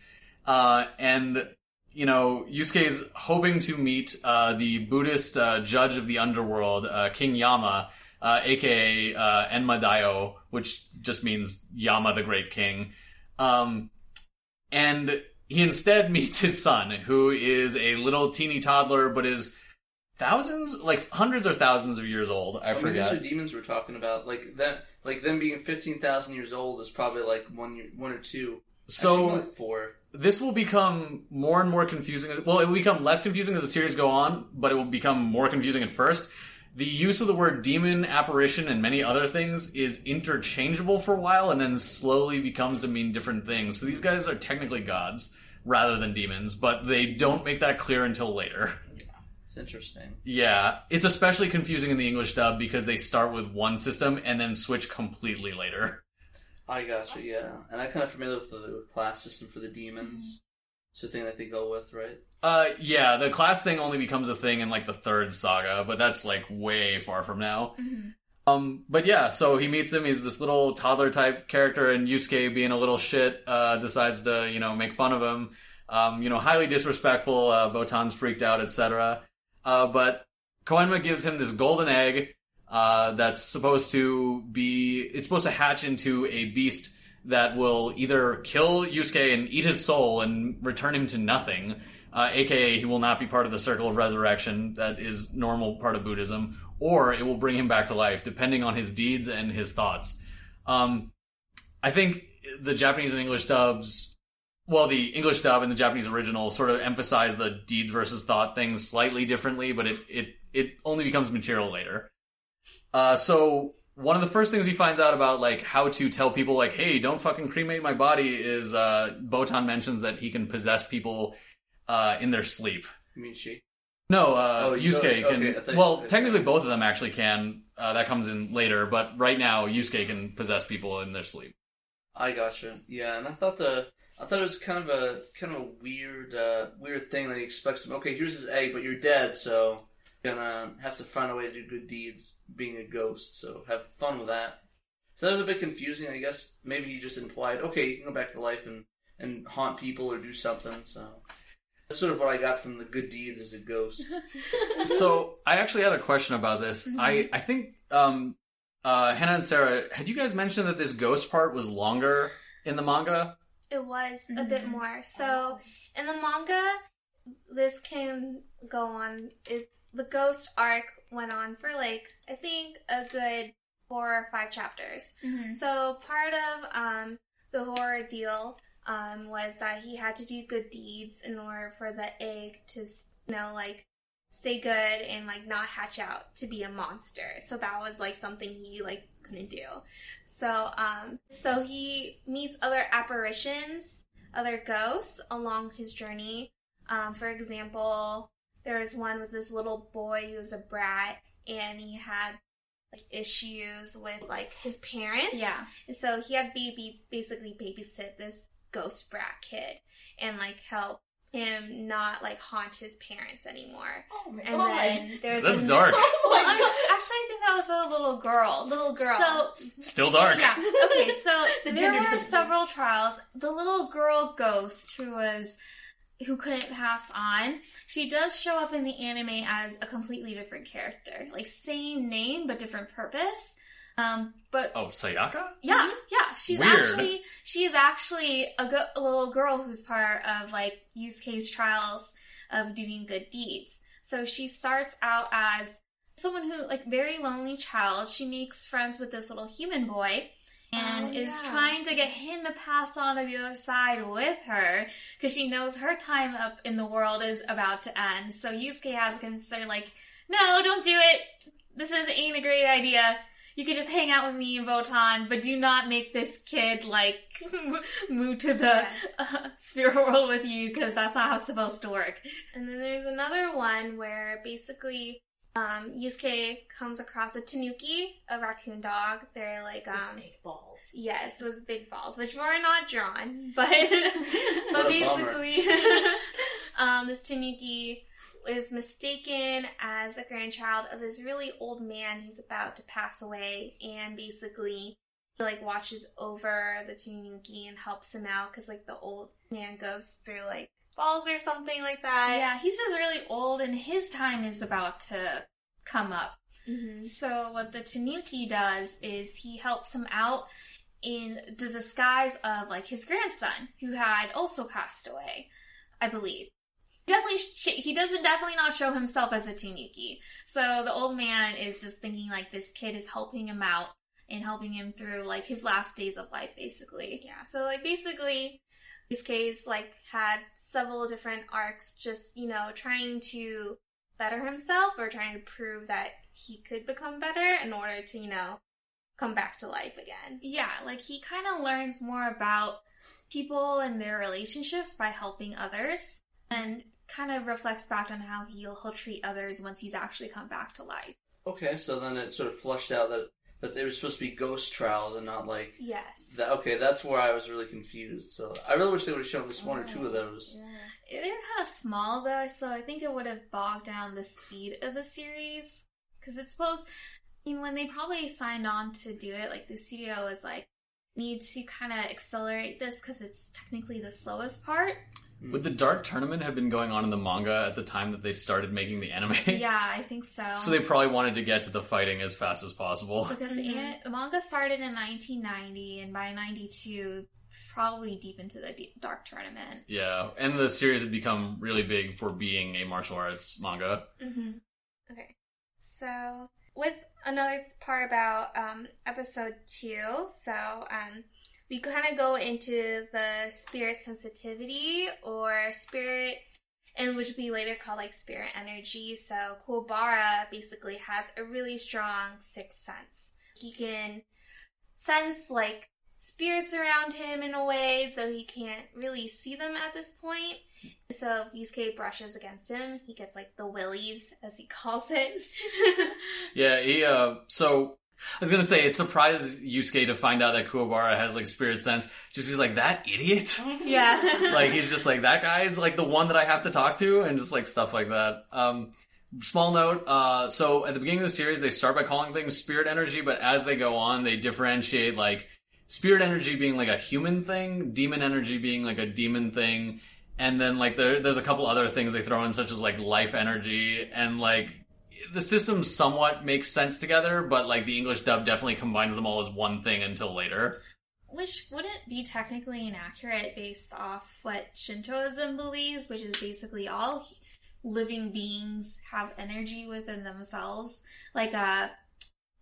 and, Yusuke's hoping to meet the Buddhist judge of the underworld, King Yama, a.k.a. Enma Daio, which just means Yama the Great King. And he instead meets his son, who is a little teeny toddler, but is... Thousands? Like, hundreds or thousands of years old. I forget. These are demons we're talking about. Like, that, like them being 15,000 years old is probably, like, one or two. So, actually, like four. This will become more and more confusing. Well, it will become less confusing as the series go on, but it will become more confusing at first. The use of the word demon, apparition, and many other things is interchangeable for a while, and then slowly becomes to mean different things. So these guys are technically gods, rather than demons, but they don't make that clear until later. It's interesting. Yeah. It's especially confusing in the English dub because they start with one system and then switch completely later. I gotcha, yeah. And I'm kind of familiar with the class system for the demons. It's the thing that they go with, right? Yeah, the class thing only becomes a thing in, like, the third saga, but that's, like, way far from now. Mm-hmm. But yeah, so he meets him, he's this little toddler-type character, and Yusuke, being a little shit, decides to, you know, make fun of him. You know, highly disrespectful, Botan's freaked out, etc. But Koenma gives him this golden egg, that's supposed to be, it's supposed to hatch into a beast that will either kill Yusuke and eat his soul and return him to nothing, aka he will not be part of the circle of resurrection that is normal part of Buddhism, or it will bring him back to life, depending on his deeds and his thoughts. I think the Japanese and English dubs, well, the English dub and the Japanese original sort of emphasize the deeds versus thought thing slightly differently, but it only becomes material later. So one of the first things he finds out about, like, how to tell people, like, hey, don't fucking cremate my body is, Botan mentions that he can possess people, in their sleep. You mean she? No, Yusuke can... Okay, well, technically both of them actually can. That comes in later, but right now Yusuke can possess people in their sleep. I gotcha. Yeah, and I thought it was kind of a weird thing that he expects him. Okay, here's his egg, but you're dead, so... gonna have to find a way to do good deeds being a ghost, so have fun with that. So that was a bit confusing, I guess. Maybe he just implied, okay, you can go back to life and haunt people or do something, so... that's sort of what I got from the good deeds as a ghost. So, I actually had a question about this. Mm-hmm. I think, Hannah and Sarah, had you guys mentioned that this ghost part was longer in the manga? It was a bit more. So, in the manga, this can go on... The ghost arc went on for, like, I think a good 4 or 5 chapters. Mm-hmm. So part of the horror deal was that he had to do good deeds in order for the egg to, you know, like, stay good and, like, not hatch out to be a monster. So that was, like, something he, like, couldn't do. So, so he meets other apparitions, other ghosts along his journey. For example... there was one with this little boy who was a brat, and he had, like, issues with, like, his parents. Yeah. And so he had basically babysit this ghost brat kid and, like, help him not, like, haunt his parents anymore. Oh, my God. And then there's... that's dark. Oh, my God. Actually, I think that was a little girl. So... still dark. Yeah. Okay, so there were several trials. The little girl ghost who couldn't pass on, she does show up in the anime as a completely different character. Like, same name, but different purpose. But... oh, Sayaka? Yeah, mm-hmm. Yeah. She's actually a little girl who's part of, like, Yusuke's trials of doing good deeds. So she starts out as someone who, like, very lonely child. She makes friends with this little human boy. And is trying to get him to pass on to the other side with her, because she knows her time up in the world is about to end. So Yusuke has him say, like, no, don't do it. This ain't a great idea. You could just hang out with me and Botan, but do not make this kid, like, move to the spirit world with you, because that's not how it's supposed to work. And then there's another one where basically... Yusuke comes across a tanuki, a raccoon dog. They're like, with big balls. Yes, with big balls, which were not drawn, but, but basically, this tanuki is mistaken as a grandchild of this really old man who's about to pass away, and basically, like, watches over the tanuki and helps him out, because, like, the old man goes through, like, balls or something like that. Yeah, he's just really old and his time is about to come up. Mm-hmm. So what the tanuki does is he helps him out in the disguise of, like, his grandson, who had also passed away, I believe. He doesn't definitely not show himself as a tanuki. So the old man is just thinking, like, this kid is helping him out and helping him through, like, his last days of life, basically. Yeah, so, like, basically... Yusuke's, like, had several different arcs just, you know, trying to better himself or trying to prove that he could become better in order to, you know, come back to life again. Yeah, like, he kind of learns more about people and their relationships by helping others. And kind of reflects back on how he'll treat others once he's actually come back to life. Okay, so then it sort of flushed out that they were supposed to be ghost trials and not like... Yes. Okay, that's where I was really confused. So I really wish they would have shown just one or two of those. Yeah. They were kind of small, though, so I think it would have bogged down the speed of the series. Because it's supposed... when they probably signed on to do it, like, the studio was like, need to kind of accelerate this because it's technically the slowest part. Would the Dark Tournament have been going on in the manga at the time that they started making the anime? Yeah, I think so. So they probably wanted to get to the fighting as fast as possible. Because the manga started in 1990, and by 92, probably deep into the Dark Tournament. Yeah, and the series had become really big for being a martial arts manga. Mm-hmm. Okay, so... with another part about episode 2, so we kind of go into the spirit sensitivity or spirit, and which we later call like spirit energy. So Kuwabara basically has a really strong sixth sense. He can sense like spirits around him in a way, though he can't really see them at this point. So if Yusuke brushes against him, he gets, like, the willies, as he calls it. Yeah, he, so, I was gonna say, it surprises Yusuke to find out that Kuwabara has, like, spirit sense. Just, he's like, that idiot? Yeah. Like, he's just like, that guy's, like, the one that I have to talk to, and just, like, stuff like that. Small note, so, at the beginning of the series, they start by calling things spirit energy, but as they go on, they differentiate, like, spirit energy being, like, a human thing, demon energy being, like, a demon thing, and then, like, there's a couple other things they throw in, such as, like, life energy, and, like, the system somewhat makes sense together, but, like, the English dub definitely combines them all as one thing until later. Which wouldn't be technically inaccurate based off what Shintoism believes, which is basically all living beings have energy within themselves. Like,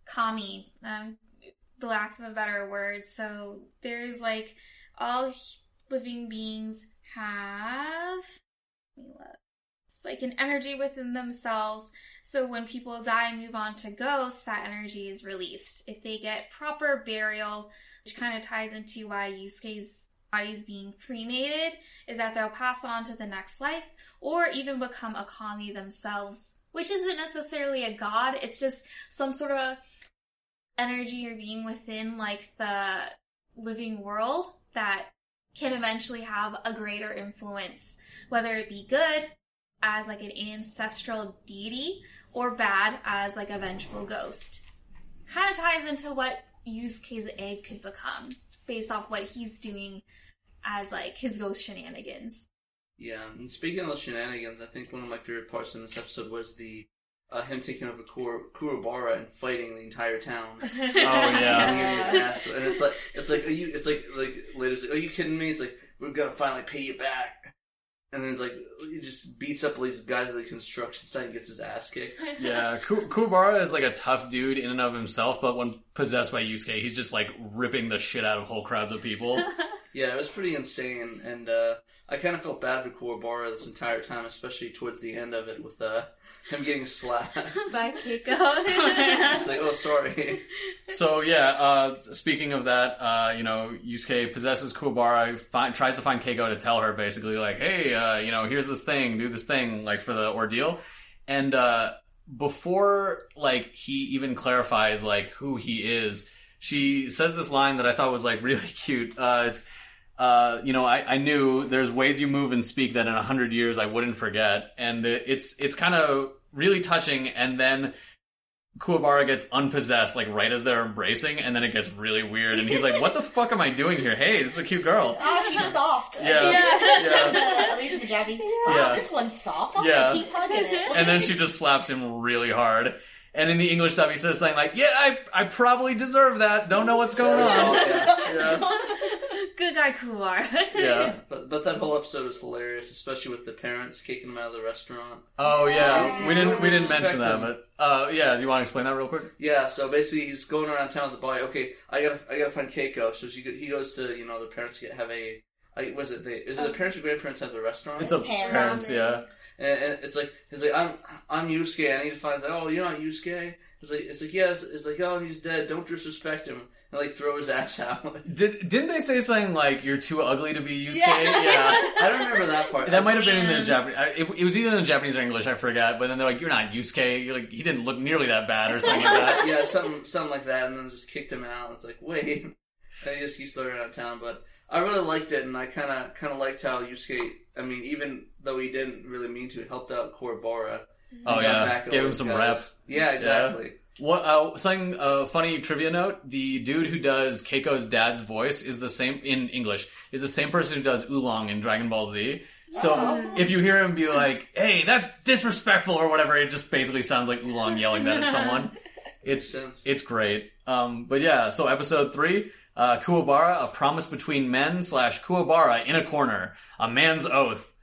kami, the lack of a better word. So there's, like, all living beings... have, let me look, it's like an energy within themselves, so when people die and move on to ghosts, that energy is released if they get proper burial, which kind of ties into why Yusuke's body's being cremated, is that they'll pass on to the next life, or even become a kami themselves, which isn't necessarily a god, it's just some sort of energy or being within, like, the living world that can eventually have a greater influence, whether it be good as, like, an ancestral deity or bad as, like, a vengeful ghost. Kind of ties into what Yusuke's egg could become based off what he's doing as, like, his ghost shenanigans. Yeah, and speaking of those shenanigans, I think one of my favorite parts in this episode was the him taking over Kuwabara and fighting the entire town. Oh yeah, and it's like, are you? It's like later's like, are you kidding me? It's like, we're gonna finally pay you back. And then it's like, he just beats up all these guys at the construction site and gets his ass kicked. Yeah, Kuwabara is like a tough dude in and of himself, but when possessed by Yusuke, he's just like ripping the shit out of whole crowds of people. Yeah, it was pretty insane, and I kind of felt bad for Kuwabara this entire time, especially towards the end of it with him getting slapped. By Keiko. It's like, oh, sorry. So, yeah, speaking of that, Yusuke possesses Kuwabara, tries to find Keiko to tell her, basically, like, hey, here's this thing, do this thing, like, for the ordeal. And before, like, he even clarifies, like, who he is, she says this line that I thought was, like, really cute. It's... I knew there's ways you move and speak that in 100 years I wouldn't forget. And it's kind of really touching. And then Kuwabara gets unpossessed, like, right as they're embracing. And then it gets really weird. And he's like, what the fuck am I doing here? Hey, this is a cute girl. Oh, she's soft. Yeah. At least in the Japanese. Wow, this one's soft. I'm going to keep hugging it. And then she just slaps him really hard. And in the English dub, he says something like, yeah, I probably deserve that. Don't know what's going on. Yeah. Good guy Kumar. Yeah, but that whole episode was hilarious, especially with the parents kicking him out of the restaurant. Oh yeah, we didn't mention that, but do you want to explain that real quick? Yeah, so basically he's going around town with the boy. Okay, I gotta find Keiko. So he goes to the parents have a the parents or grandparents have the restaurant? It's a parents, yeah. And it's like he's like I'm Yusuke. I need to find. He's like, oh, you're not Yusuke. It's like yeah. It's like, oh, he's dead. Don't disrespect him. and like throw his ass out. Didn't they say something like "You're too ugly to be Yusuke"? Yeah. I don't remember that part. That might have been in the Japanese. It was either in the Japanese or English. I forgot. But then they're like, "You're not Yusuke. You're like he didn't look nearly that bad" or something like that. Yeah, something like that. And then just kicked him out. It's like wait, and he just keeps throwing out of town. But I really liked it, and I kind of liked how Yusuke. I mean, even though he didn't really mean to, helped out Kuwabara. Oh yeah, gave him some rep. Yeah, exactly. Yeah. What something funny trivia note: the dude who does Keiko's dad's voice is the same in English. Is the same person who does Oolong in Dragon Ball Z. So if you hear him be like, "Hey, that's disrespectful" or whatever, it just basically sounds like Oolong yelling that at someone. It's great. But yeah, so episode 3. Kuwabara, a promise between men / Kuwabara in a corner. A man's oath.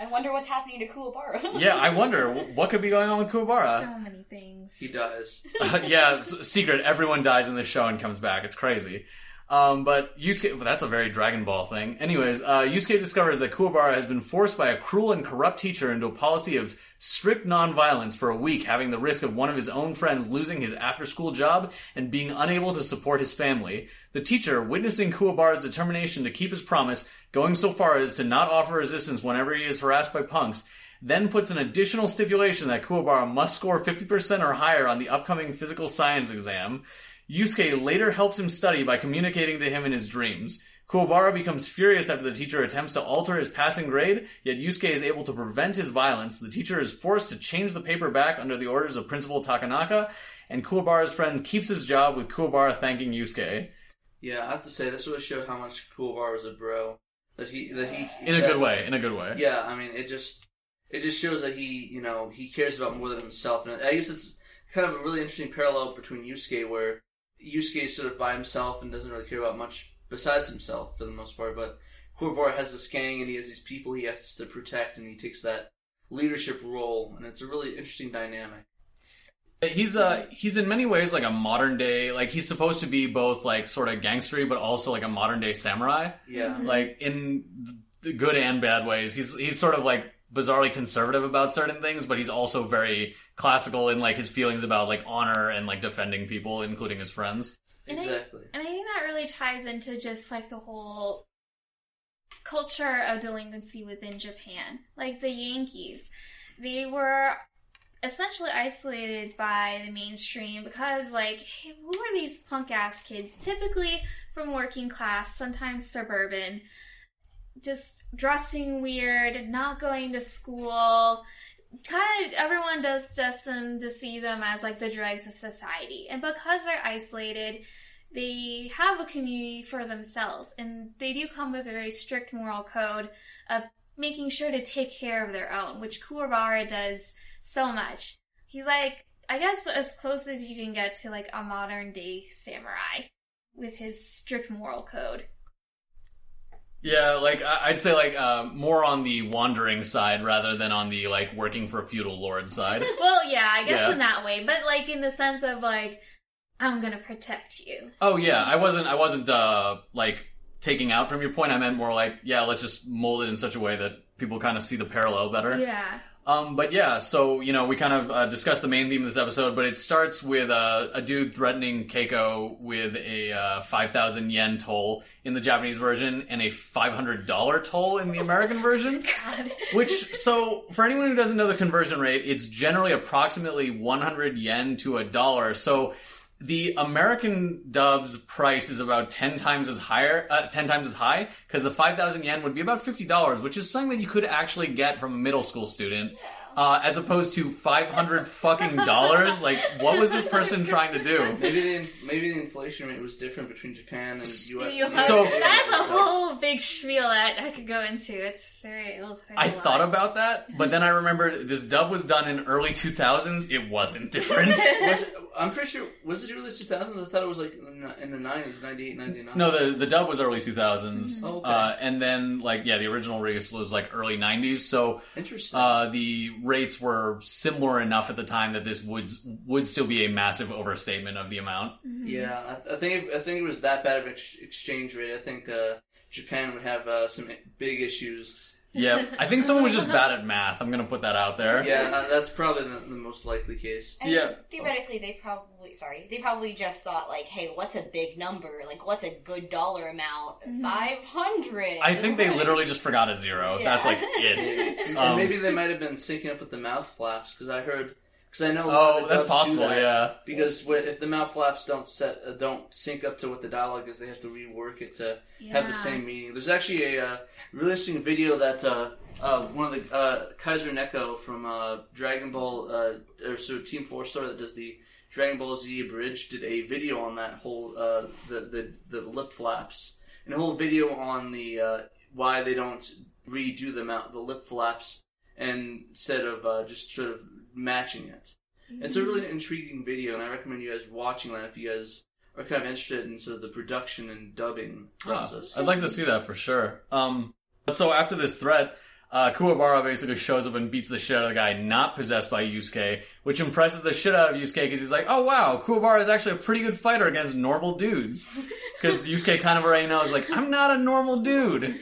I wonder what's happening to Kuwabara. Yeah, I wonder. What could be going on with Kuwabara? So many things. He dies. Yeah, secret. Everyone dies in this show and comes back. It's crazy. But Yusuke... Well, that's a very Dragon Ball thing. Anyways, Yusuke discovers that Kuwabara has been forced by a cruel and corrupt teacher into a policy of strict nonviolence for a week, having the risk of one of his own friends losing his after-school job and being unable to support his family. The teacher, witnessing Kuwabara's determination to keep his promise, going so far as to not offer resistance whenever he is harassed by punks, then puts an additional stipulation that Kuwabara must score 50% or higher on the upcoming physical science exam. Yusuke later helps him study by communicating to him in his dreams. Kuwabara becomes furious after the teacher attempts to alter his passing grade, yet Yusuke is able to prevent his violence. The teacher is forced to change the paper back under the orders of Principal Takanaka, and Kuwabara's friend keeps his job with Kuwabara thanking Yusuke. Yeah, I have to say, this really showed how much Kuwabara was a bro. In a good way. Yeah, I mean, it just shows that he cares about more than himself. And I guess it's kind of a really interesting parallel between Yusuke, where Yusuke is sort of by himself and doesn't really care about much besides himself for the most part, but Kuwabara has this gang and he has these people he has to protect and he takes that leadership role, and it's a really interesting dynamic. He's in many ways like a modern day, like he's supposed to be both like sort of gangstery but also like a modern day samurai. Yeah. Mm-hmm. Like in the good and bad ways. He's sort of like bizarrely conservative about certain things, but he's also very classical in like his feelings about like honor and like defending people, including his friends. Exactly. And I think that really ties into just like the whole culture of delinquency within Japan. Like the Yankees, they were essentially isolated by the mainstream because like, hey, who are these punk ass kids? Typically from working class, sometimes suburban. Just dressing weird, not going to school. Kind of everyone does destined to see them as like the dregs of society. And because they're isolated, they have a community for themselves. And they do come with a very strict moral code of making sure to take care of their own, which Kuwabara does so much. He's like, I guess as close as you can get to like a modern day samurai with his strict moral code. Yeah, like, I'd say, like, more on the wandering side rather than on the, like, working for a feudal lord side. Well, yeah, I guess in that way. But, like, in the sense of, like, I'm gonna protect you. Oh, yeah, I wasn't like, taking out from your point. I meant more like, yeah, let's just mold it in such a way that people kind of see the parallel better. Yeah. But yeah, so, you know, we kind of discussed the main theme of this episode, but it starts with a dude threatening Keiko with a 5,000 yen toll in the Japanese version and a $500 toll in the American version. God. Which, so, for anyone who doesn't know the conversion rate, it's generally approximately 100 yen to $1. So, the American dub's price is about 10 times as high, because the 5,000 yen would be about $50, which is something that you could actually get from a middle school student, as opposed to $500 fucking dollars. Like, what was this person trying to do? Maybe the inflation rate was different between Japan and the U.S. So that's a whole big spiel that I could go into. It's very... I thought about that, but then I remembered this dub was done in early 2000s. It wasn't different. I'm pretty sure... Was it early 2000s? I thought it was like in the 90s, 98, 99. No, the dub was early 2000s. Mm-hmm. Oh, okay. And then, like, yeah, the original release was like early 90s. So interesting. The rates were similar enough at the time that this would still be a massive overstatement of the amount. Mm-hmm. Yeah, I think it was that bad of an exchange rate. I think Japan would have some big issues Yeah, I think someone was just bad at math. I'm going to put that out there. Yeah, that's probably the most likely case. I mean, yeah. Theoretically, they probably just thought, like, hey, what's a big number? Like, what's a good dollar amount? 500. I think they literally just forgot a zero. Yeah. That's, like, it. And maybe they might have been syncing up with the mouth flaps, because I heard... Because I know that's possible, that, yeah. Because if the mouth flaps don't sync up to what the dialogue is, they have to rework it to have the same meaning. There's actually a really interesting video that one of the Kaiser Neko from Dragon Ball, or Team 4 Star that does the Dragon Ball Z Bridge, did a video on that whole the lip flaps, and a whole video on the why they don't redo the lip flaps and instead of just sort of matching it. Mm-hmm. It's a really intriguing video, and I recommend you guys watching that if you guys are kind of interested in sort of the production and dubbing process. I'd like to see that for sure. But so after this threat, Kuwabara basically shows up and beats the shit out of the guy not possessed by Yusuke, which impresses the shit out of Yusuke because he's like, oh wow, Kuwabara is actually a pretty good fighter against normal dudes. Because Yusuke kind of already knows, like, I'm not a normal dude.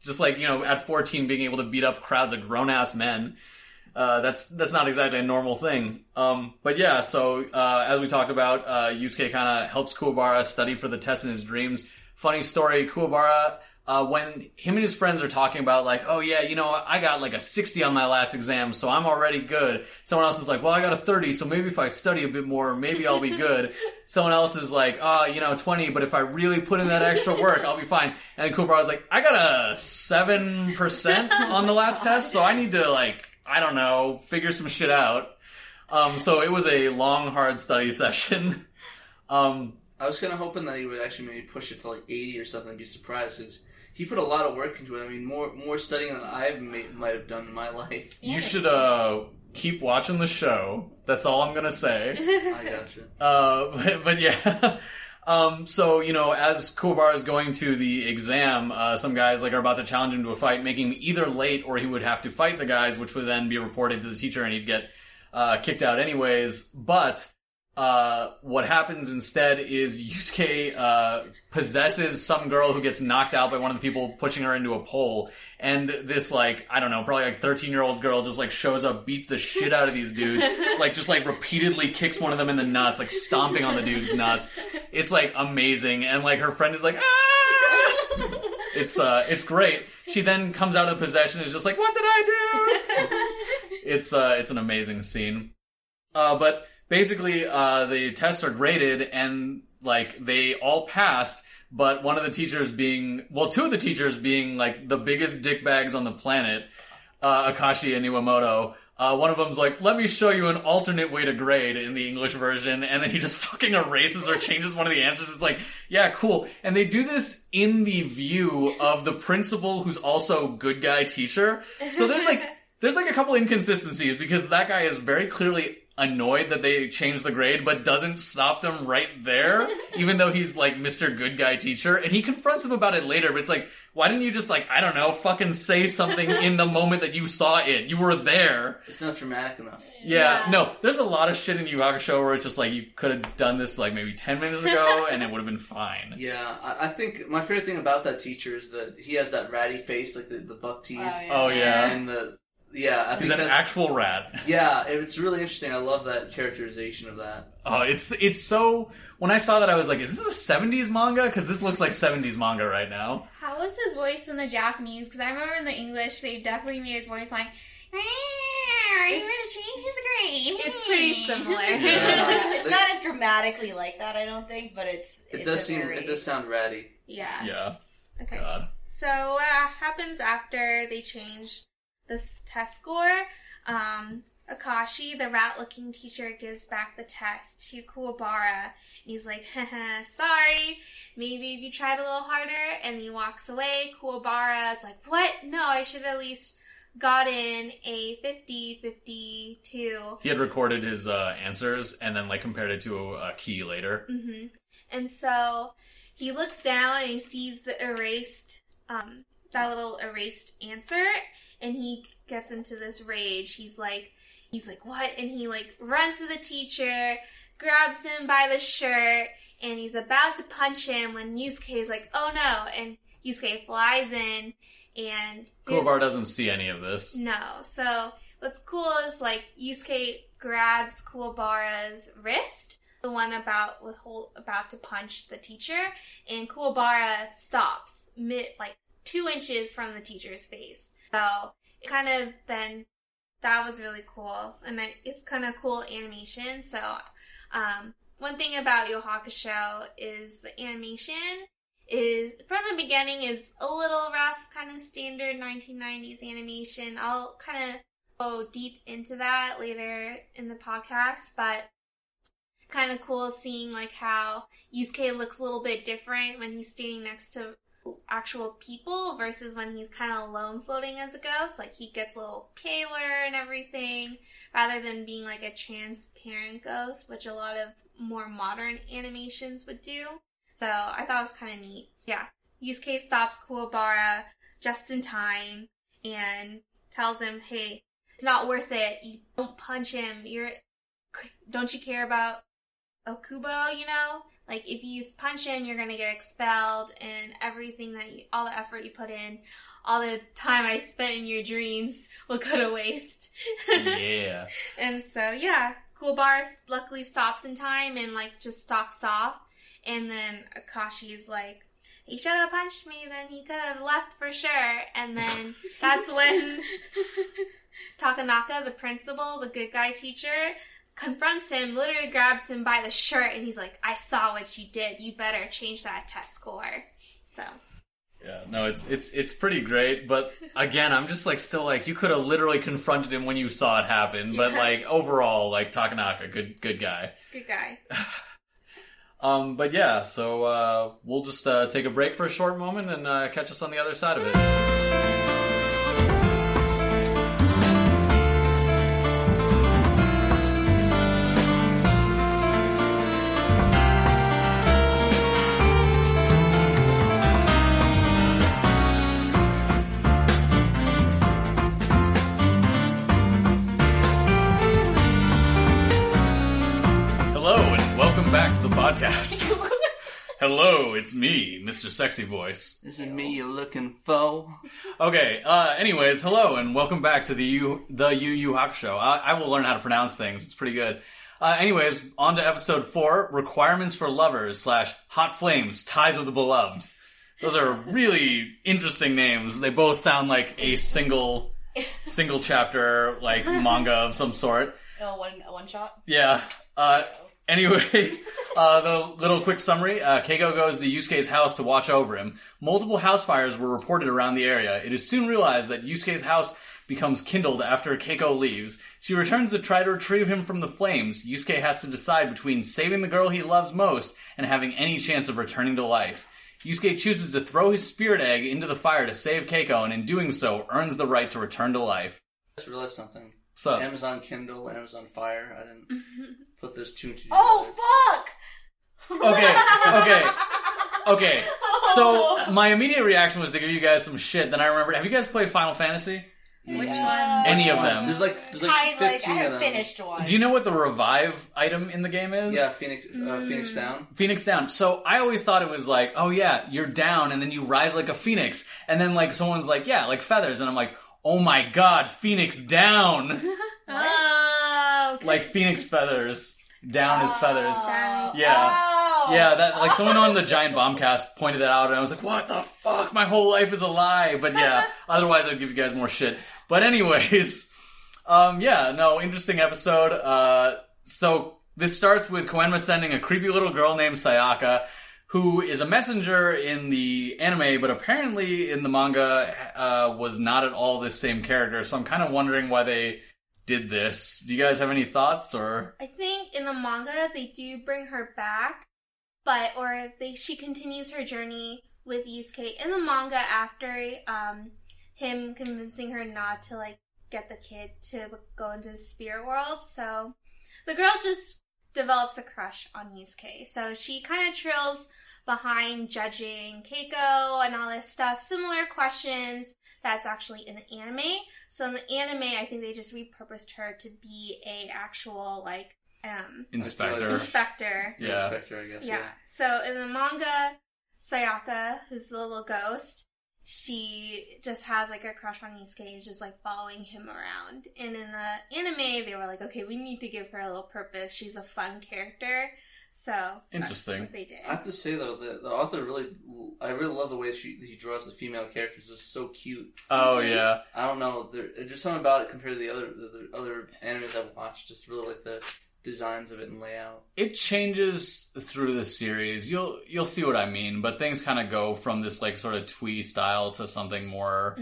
Just like, you know, at 14 being able to beat up crowds of grown-ass men. That's not exactly a normal thing. But yeah, so as we talked about, Yusuke kind of helps Kuwabara study for the test in his dreams. Funny story, Kuwabara, when him and his friends are talking about, like, oh yeah, you know, I got like a 60 on my last exam, so I'm already good. Someone else is like, well, I got a 30, so maybe if I study a bit more, maybe I'll be good. Someone else is like, oh, you know, 20, but if I really put in that extra work, I'll be fine. And Kuwabara's like, I got a 7% on the last test, so I need to, like... I don't know, figure some shit out. So it was a long, hard study session. I was kind of hoping that he would actually maybe push it to like 80 or something and be surprised, because he put a lot of work into it. I mean, more studying than I might have done in my life. You should keep watching the show. That's all I'm going to say. I gotcha. But yeah... So, you know, as Kuwabara is going to the exam, some guys, like, are about to challenge him to a fight, making him either late or he would have to fight the guys, which would then be reported to the teacher and he'd get, kicked out anyways. But, what happens instead is Yusuke, possesses some girl who gets knocked out by one of the people pushing her into a pole. And this, like, I don't know, probably like 13-year-old girl just, like, shows up, beats the shit out of these dudes, like, just, like, repeatedly kicks one of them in the nuts, like, stomping on the dude's nuts. It's, like, amazing. And, like, her friend is like, ah! It's great. She then comes out of the possession and is just like, what did I do? It's an amazing scene. But basically, the tests are graded and, like, they all passed, but one of the teachers being, well, two of the teachers being, like, the biggest dickbags on the planet, Akashi and Iwamoto, one of them's like, let me show you an alternate way to grade in the English version, and then he just fucking erases or changes one of the answers. It's like, yeah, cool. And they do this in the view of the principal who's also good guy teacher. So there's a couple inconsistencies, because that guy is very clearly annoyed that they changed the grade, but doesn't stop them right there, even though he's, like, Mr. Good Guy Teacher. And he confronts him about it later, but it's like, why didn't you just, like, I don't know, fucking say something in the moment that you saw it? You were there. It's not dramatic enough. Yeah. No, there's a lot of shit in Yu Yu Hakusho where it's just, like, you could have done this, like, maybe 10 minutes ago, and it would have been fine. Yeah, I think my favorite thing about that teacher is that he has that ratty face, like, the buck teeth. Oh, yeah. And I think that's an actual rat. Yeah, it's really interesting. I love that characterization of that. Oh, it's so... When I saw that, I was like, is this a 70s manga? Because this looks like 70s manga right now. How was his voice in the Japanese? Because I remember in the English, they definitely made his voice like... You were to change his grade. It's pretty similar. Yeah. It's not as dramatically like that, I don't think, but it does sound ratty. Yeah. Yeah. Okay. God. So what happens after they change this test score, Akashi, the rat-looking teacher, gives back the test to Kuwabara, and he's like, haha, sorry, maybe if you tried a little harder, and he walks away. Kuwabara is like, what? No, I should at least gotten a 50, 52. He had recorded his answers, and then, like, compared it to a key later. Mm-hmm. And so, he looks down, and he sees the erased, that little erased answer, and he gets into this rage. He's like, what? And he, like, runs to the teacher, grabs him by the shirt, and he's about to punch him when Yusuke is like, oh no. And Yusuke flies in And Kuwabara doesn't see any of this. No. So what's cool is, like, Yusuke grabs Kuwabara's wrist, the one about to punch the teacher, and Kuwabara stops like 2 inches from the teacher's face. So it kind of then that was really cool, and it's kind of cool animation. So one thing about Yu Yu Hakusho is the animation is from the beginning is a little rough, kind of standard 1990s animation. I'll kind of go deep into that later in the podcast, but kind of cool seeing like how Yusuke looks a little bit different when he's standing next to actual people versus when he's kind of alone floating as a ghost. Like, he gets a little paler and everything rather than being like a transparent ghost, which a lot of more modern animations would do. So I thought it was kind of neat. Yeah. Yusuke stops Kuwabara just in time and tells him, hey, it's not worth it. You don't punch him. Don't you care about Okubo, you know? Like, if you punch him, you're going to get expelled, and everything all the effort you put in, all the time I spent in your dreams will go to waste. Yeah. And so, yeah, Kuwabara luckily stops in time and, like, just stalks off. And then Akashi's like, he should have punched me, then he could have left for sure. And then that's when Takanaka, the principal, the good guy teacher, confronts him, literally grabs him by the shirt, and he's like, I saw what you did. You better change that test score. So. Yeah, no, it's pretty great, but again, I'm just, like, still, like, you could have literally confronted him when you saw it happen, but, like, overall, like, Takanaka, good guy. Good guy. But yeah, so, we'll just, take a break for a short moment and, catch us on the other side of it. Hello, it's me, Mr. Sexy Voice. This is me you're looking for. Okay, anyways, hello and welcome back to the Yu Yu Hakusho. I will learn how to pronounce things, it's pretty good. Anyways, on to episode 4, Requirements for Lovers / Hot Flames, Ties of the Beloved. Those are really interesting names. They both sound like a single chapter, like manga of some sort. Oh, one shot? Yeah. Anyway, the little quick summary, Keiko goes to Yusuke's house to watch over him. Multiple house fires were reported around the area. It is soon realized that Yusuke's house becomes kindled after Keiko leaves. She returns to try to retrieve him from the flames. Yusuke has to decide between saving the girl he loves most and having any chance of returning to life. Yusuke chooses to throw his spirit egg into the fire to save Keiko, and in doing so, earns the right to return to life. I just realized something. So, Amazon Kindle, Amazon Fire. I didn't put those two together. Oh, fuck! Okay. So, my immediate reaction was to give you guys some shit. Then I remembered, have you guys played Final Fantasy? Which one? Any of them. There's like 15 I haven't finished one. Do you know what the revive item in the game is? Yeah, Phoenix Down. Phoenix Down. So I always thought it was like, oh yeah, you're down and then you rise like a phoenix. And then like someone's like, yeah, like feathers. And I'm like, oh my god, Phoenix Down! Oh, okay. Like Phoenix feathers. Down is feathers. Yeah. Oh. Yeah, that, like, someone on the Giant Bombcast pointed that out, and I was like, what the fuck? My whole life is a lie. But yeah, otherwise I'd give you guys more shit. But anyways, interesting episode. So this starts with Koenma sending a creepy little girl named Sayaka, who is a messenger in the anime, but apparently in the manga was not at all this same character. So I'm kind of wondering why they did this. Do you guys have any thoughts? Or I think in the manga they do bring her back, she continues her journey with Yusuke in the manga after him convincing her not to like get the kid to go into the spirit world. So the girl just develops a crush on Yusuke, so she kind of trails behind judging Keiko and all this stuff. Similar questions that's actually in the anime. So in the anime, I think they just repurposed her to be a actual, like, Inspector. Inspector. Yeah. Inspector, I guess. Yeah. So in the manga, Sayaka, who's the little ghost, she just has, like, a crush on Yusuke. Is just, like, following him around. And in the anime, they were like, okay, we need to give her a little purpose. She's a fun character. So, interesting. That's what they did. I have to say, though, that the author I really love the way he draws the female characters. It's so cute. Oh, yeah. I don't know. There's something about it compared to the other animes I've watched. Just really like the designs of it and layout. It changes through the series. You'll see what I mean, but things kind of go from this, like, sort of twee style to something more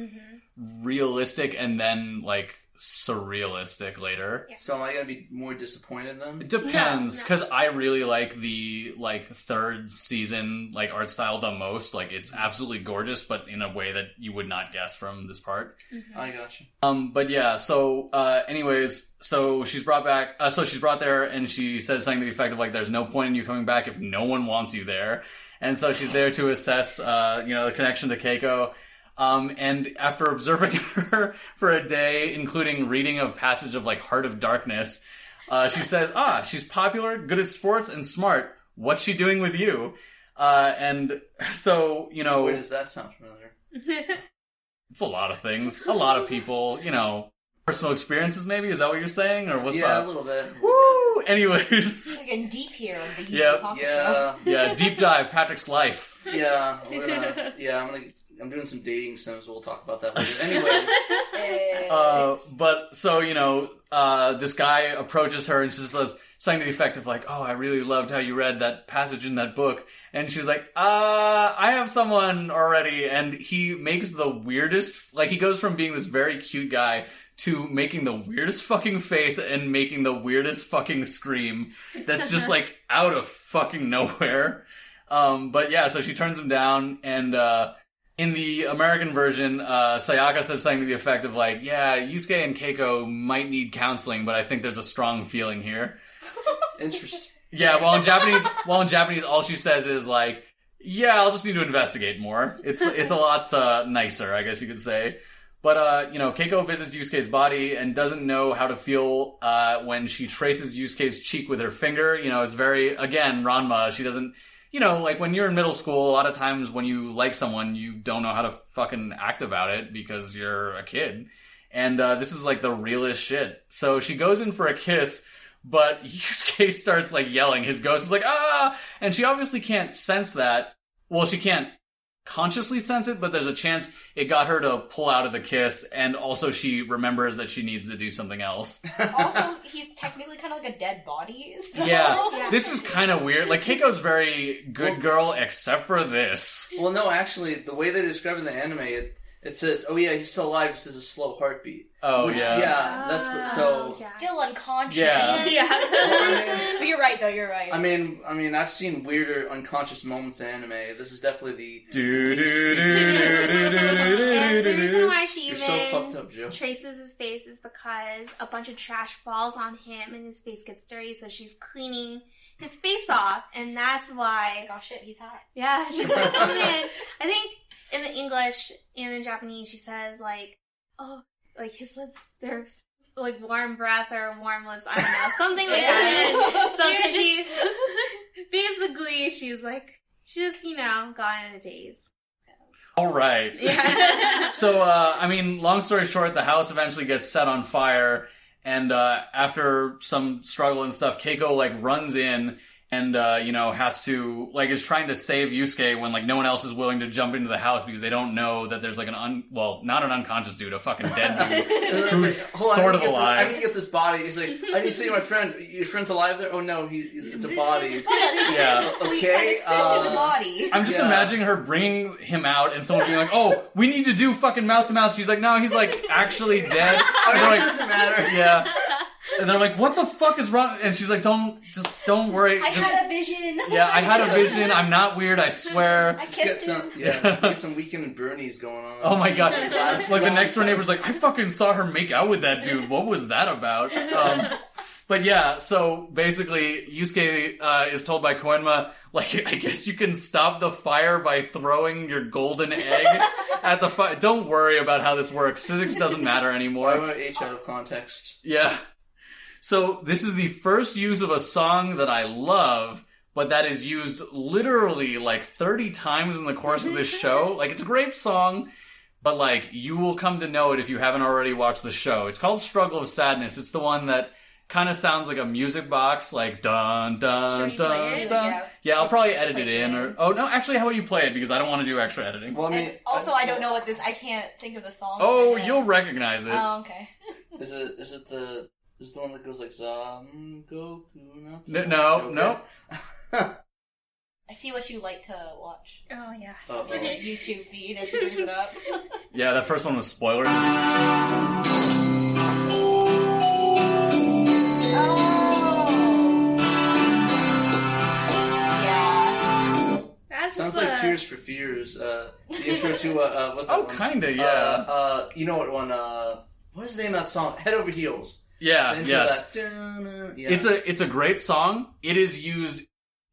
realistic and then, like, surrealistic later. Yeah. So am I going to be more disappointed then? It depends, because I really like the, like, third season, like, art style the most. Like, it's absolutely gorgeous, but in a way that you would not guess from this part. Mm-hmm. I gotcha. But yeah, so, anyways, so she's brought back, so she's brought there, and she says something to the effect of, like, there's no point in you coming back if no one wants you there. And so she's there to assess, you know, the connection to Keiko. And after observing her for a day, including reading of passage of, like, Heart of Darkness, she says, she's popular, good at sports, and smart. What's she doing with you? And so, you know... Where does that sound familiar? It's a lot of things. A lot of people, you know... Personal experiences, maybe? Is that what you're saying? Or what's up? Yeah, a little bit. Woo! Anyways. We're getting deep here with the Yu Yu Hakusho. Yeah, deep dive, Patrick's life. Yeah, I'm doing some dating sims. We'll talk about that later. Anyway. But, so, you know, this guy approaches her and she says something to the effect of, like, oh, I really loved how you read that passage in that book. And she's like, I have someone already. And he makes the weirdest... Like, he goes from being this very cute guy to making the weirdest fucking face and making the weirdest fucking scream that's just, like, out of fucking nowhere. But, yeah, so she turns him down and... In the American version, Sayaka says something to the effect of, like, yeah, Yusuke and Keiko might need counseling, but I think there's a strong feeling here. Interesting. Yeah, while in Japanese, all she says is, like, yeah, I'll just need to investigate more. It's a lot nicer, I guess you could say. But, you know, Keiko visits Yusuke's body and doesn't know how to feel when she traces Yusuke's cheek with her finger. You know, it's very, again, Ranma. She doesn't... You know, like, when you're in middle school, a lot of times when you like someone, you don't know how to fucking act about it because you're a kid. And this is, like, the realest shit. So she goes in for a kiss, but Yusuke starts, like, yelling. His ghost is like, ah! And she obviously can't sense that. Well, she can't consciously sense it, but there's a chance it got her to pull out of the kiss, and also she remembers that she needs to do something else. Also, he's technically kind of like a dead body, so... Yeah, this is kind of weird. Like, Keiko's very good girl, except for this. Well, no, actually, the way they describe in the anime, it says, oh yeah, he's still alive, just has a slow heartbeat. Oh, which, yeah. Yeah, that's... Still unconscious. Yeah. But you're right. I mean, I've seen weirder unconscious moments in anime. This is definitely the... And the reason why she even... You're so fucked up, Joe. ...traces his face is because a bunch of trash falls on him and his face gets dirty, so she's cleaning his face off, and that's why... Oh, shit, he's hot. Yeah, she's like, oh, man. I think... In the English and in Japanese, she says, like, oh, like, his lips, they're, like, warm breath or warm lips, I don't know, something like that. So, because she's, like, she just, you know, gone in a daze. All right. Yeah. So, I mean, long story short, the house eventually gets set on fire, and after some struggle and stuff, Keiko, like, runs in. And, you know, has to, like, is trying to save Yusuke when, like, no one else is willing to jump into the house because they don't know that there's, like, not an unconscious dude, a fucking dead dude who's like, sort of alive. I need to get this body. He's like, I need to see my friend. Your friend's alive there? Oh, no, it's a body. Yeah. Okay. The body. I'm just imagining her bringing him out and someone being like, oh, we need to do fucking mouth-to-mouth. She's like, no, he's, like, actually dead. Oh, no, like, it doesn't matter. Yeah. And they're like, what the fuck is wrong? And she's like, don't worry. I had a vision. Yeah, I had a vision. I'm not weird, I swear. I kissed him. Yeah, get some Weekend and Bernie's going on. Oh my god. Like, the next door neighbor's like, I fucking saw her make out with that dude. What was that about? But yeah, so basically, Yusuke is told by Koenma, like, I guess you can stop the fire by throwing your golden egg at the fire. Don't worry about how this works. Physics doesn't matter anymore. I wrote H out of context. Yeah. So, this is the first use of a song that I love but that is used literally like 30 times in the course of this show. Like, it's a great song, but like, you will come to know it if you haven't already watched the show. It's called Struggle of Sadness. It's the one that kind of sounds like a music box, like dun dun dun dun. Yeah, I'll probably edit it in, or oh no, actually, how would you play it? Because I don't want to do extra editing. Well, I mean, also, I don't know what this. I can't think of the song. Oh, you'll recognize it. Oh, okay. Is it the one that goes like Zangoku? No. I see what you like to watch. Oh yeah, YouTube feed as you brings it up. Yeah, that first one was spoilers. Oh. Yeah. That's sounds like Tears for Fears. The intro to, what's that one? Oh, kinda, yeah. You know what one, what is the name of that song? Head Over Heels. Yeah, yes. Yeah. It's a great song. It is used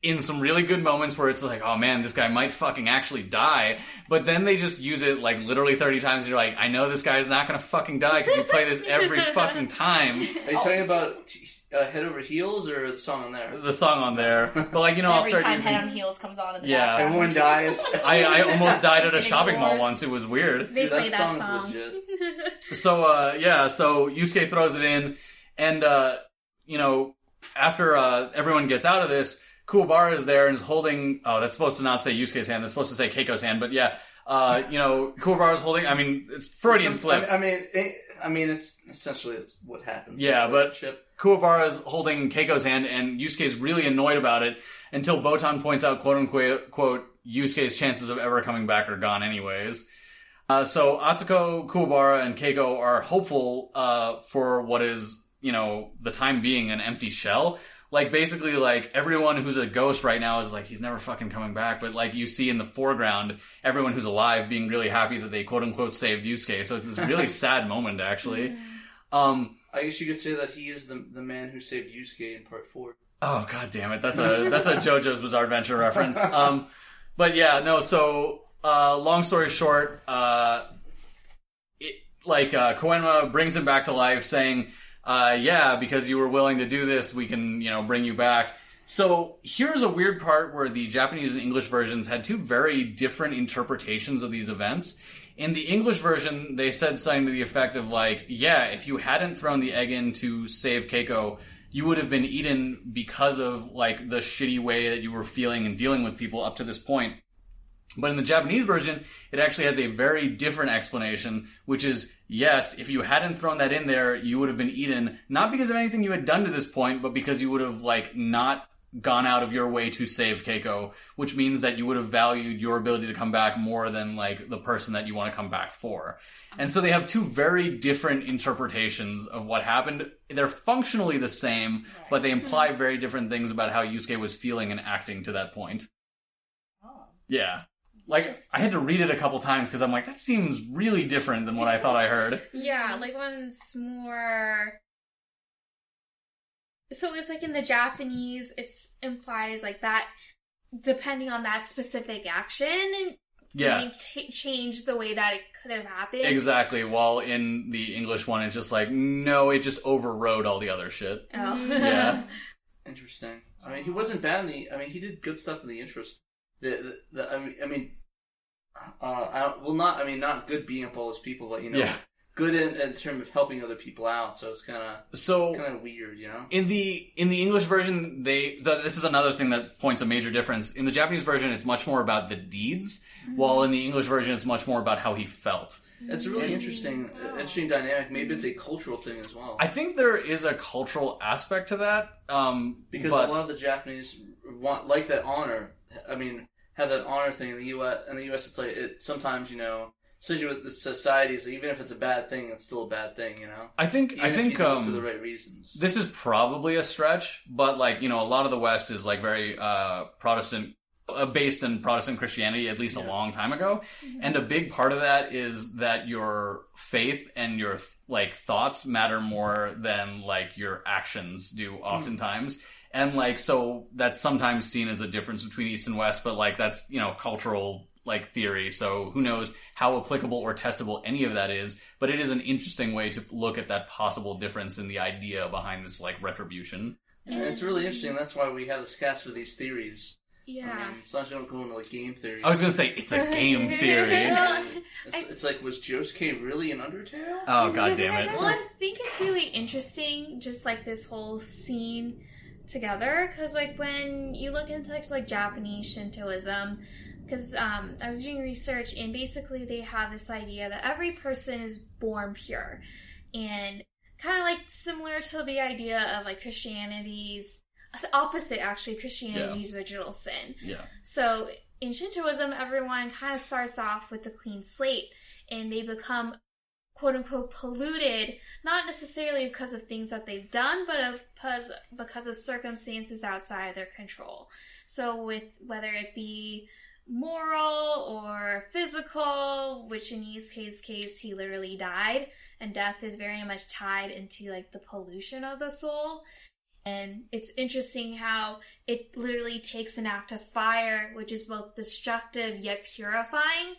in some really good moments where it's like, oh man, this guy might fucking actually die. But then they just use it like literally 30 times. And you're like, I know this guy's not going to fucking die because you play this every fucking time. Are you talking about Head Over Heels or the song on there? The song on there. But like, you know, every I'll start time using... Head on Heels comes on in the background. Everyone dies. I almost died at a shopping mall once. It was weird. Dude, that song's legit. So Yusuke throws it in. And, you know, after everyone gets out of this, Kuwabara is there and is holding... Oh, that's supposed to not say Yusuke's hand. That's supposed to say Keiko's hand. But yeah, you know, Kuwabara's holding... I mean, it's Freudian slip. I mean, it's essentially it's what happens. Yeah, but Kuwabara's holding Keiko's hand and Yusuke's really annoyed about it until Botan points out, quote-unquote, Yusuke's chances of ever coming back are gone anyways. So Atsuko, Kuwabara, and Keiko are hopeful for what is, you know, the time being an empty shell. Like, basically, like, everyone who's a ghost right now is like, he's never fucking coming back. But, like, you see in the foreground, everyone who's alive being really happy that they, quote-unquote, saved Yusuke. So it's this really sad moment, actually. I guess you could say that he is the man who saved Yusuke in Part 4. Oh, god damn it. That's a JoJo's Bizarre Adventure reference. But, yeah, no, so, long story short, Koenma brings him back to life saying... because you were willing to do this, we can, you know, bring you back. So here's a weird part where the Japanese and English versions had two very different interpretations of these events. In the English version, they said something to the effect of like, yeah, if you hadn't thrown the egg in to save Keiko, you would have been eaten because of like the shitty way that you were feeling and dealing with people up to this point. But in the Japanese version, it actually has a very different explanation, which is, yes, if you hadn't thrown that in there, you would have been eaten, not because of anything you had done to this point, but because you would have, like, not gone out of your way to save Keiko, which means that you would have valued your ability to come back more than, like, the person that you want to come back for. And so they have two very different interpretations of what happened. They're functionally the same, but they imply very different things about how Yusuke was feeling and acting to that point. Oh. Yeah. Like, I had to read it a couple times because I'm like, that seems really different than what I thought I heard. Yeah, like, one's more... So it's like in the Japanese, it implies, like, that, depending on that specific action, yeah, change the way that it could have happened. Exactly, while in the English one, it's just like, no, it just overrode all the other shit. Oh. Yeah. Interesting. I mean, he wasn't bad in the... I mean, he did good stuff in the intro. Not good being up all those people, but, you know, yeah, good in terms of helping other people out. So it's kind of weird, you know. In the English version, this is another thing that points a major difference. In the Japanese version, it's much more about the deeds, while in the English version, it's much more about how he felt. That's really interesting dynamic. Maybe it's a cultural thing as well. I think there is a cultural aspect to that, because a lot of the Japanese want like that honor. I mean, have that honor thing in the U.S. In the U.S., it's like sometimes, you know, especially with the society, so even if it's a bad thing, it's still a bad thing, you know. I think for the right reasons. This is probably a stretch, but like, you know, a lot of the West is like very Protestant, based in Protestant Christianity, at least a long time ago, and a big part of that is that your faith and your like thoughts matter more than like your actions do, oftentimes. And, like, so that's sometimes seen as a difference between East and West, but, like, that's, you know, cultural, like, theory. So who knows how applicable or testable any of that is. But it is an interesting way to look at that possible difference in the idea behind this, like, retribution. And it's really interesting. That's why we have this cast for these theories. Yeah. I mean, it's not going to go into, like, game theory. I was going to say, it's a game theory. It's like, was Josuke really an Undertale? Oh, god damn it. Well, I think it's really interesting, just, like, this whole scene together. Because, like, when you look into, like Japanese Shintoism, because I was doing research, and basically they have this idea that every person is born pure. And kind of, like, similar to the idea of, like, Christianity's opposite, actually, Christianity's original sin. Yeah. So in Shintoism, everyone kind of starts off with a clean slate, and they become, quote-unquote, polluted, not necessarily because of things that they've done, but because of circumstances outside of their control. So with whether it be moral or physical, which in Yusuke's case, he literally died, and death is very much tied into, like, the pollution of the soul. And it's interesting how it literally takes an act of fire, which is both destructive yet purifying,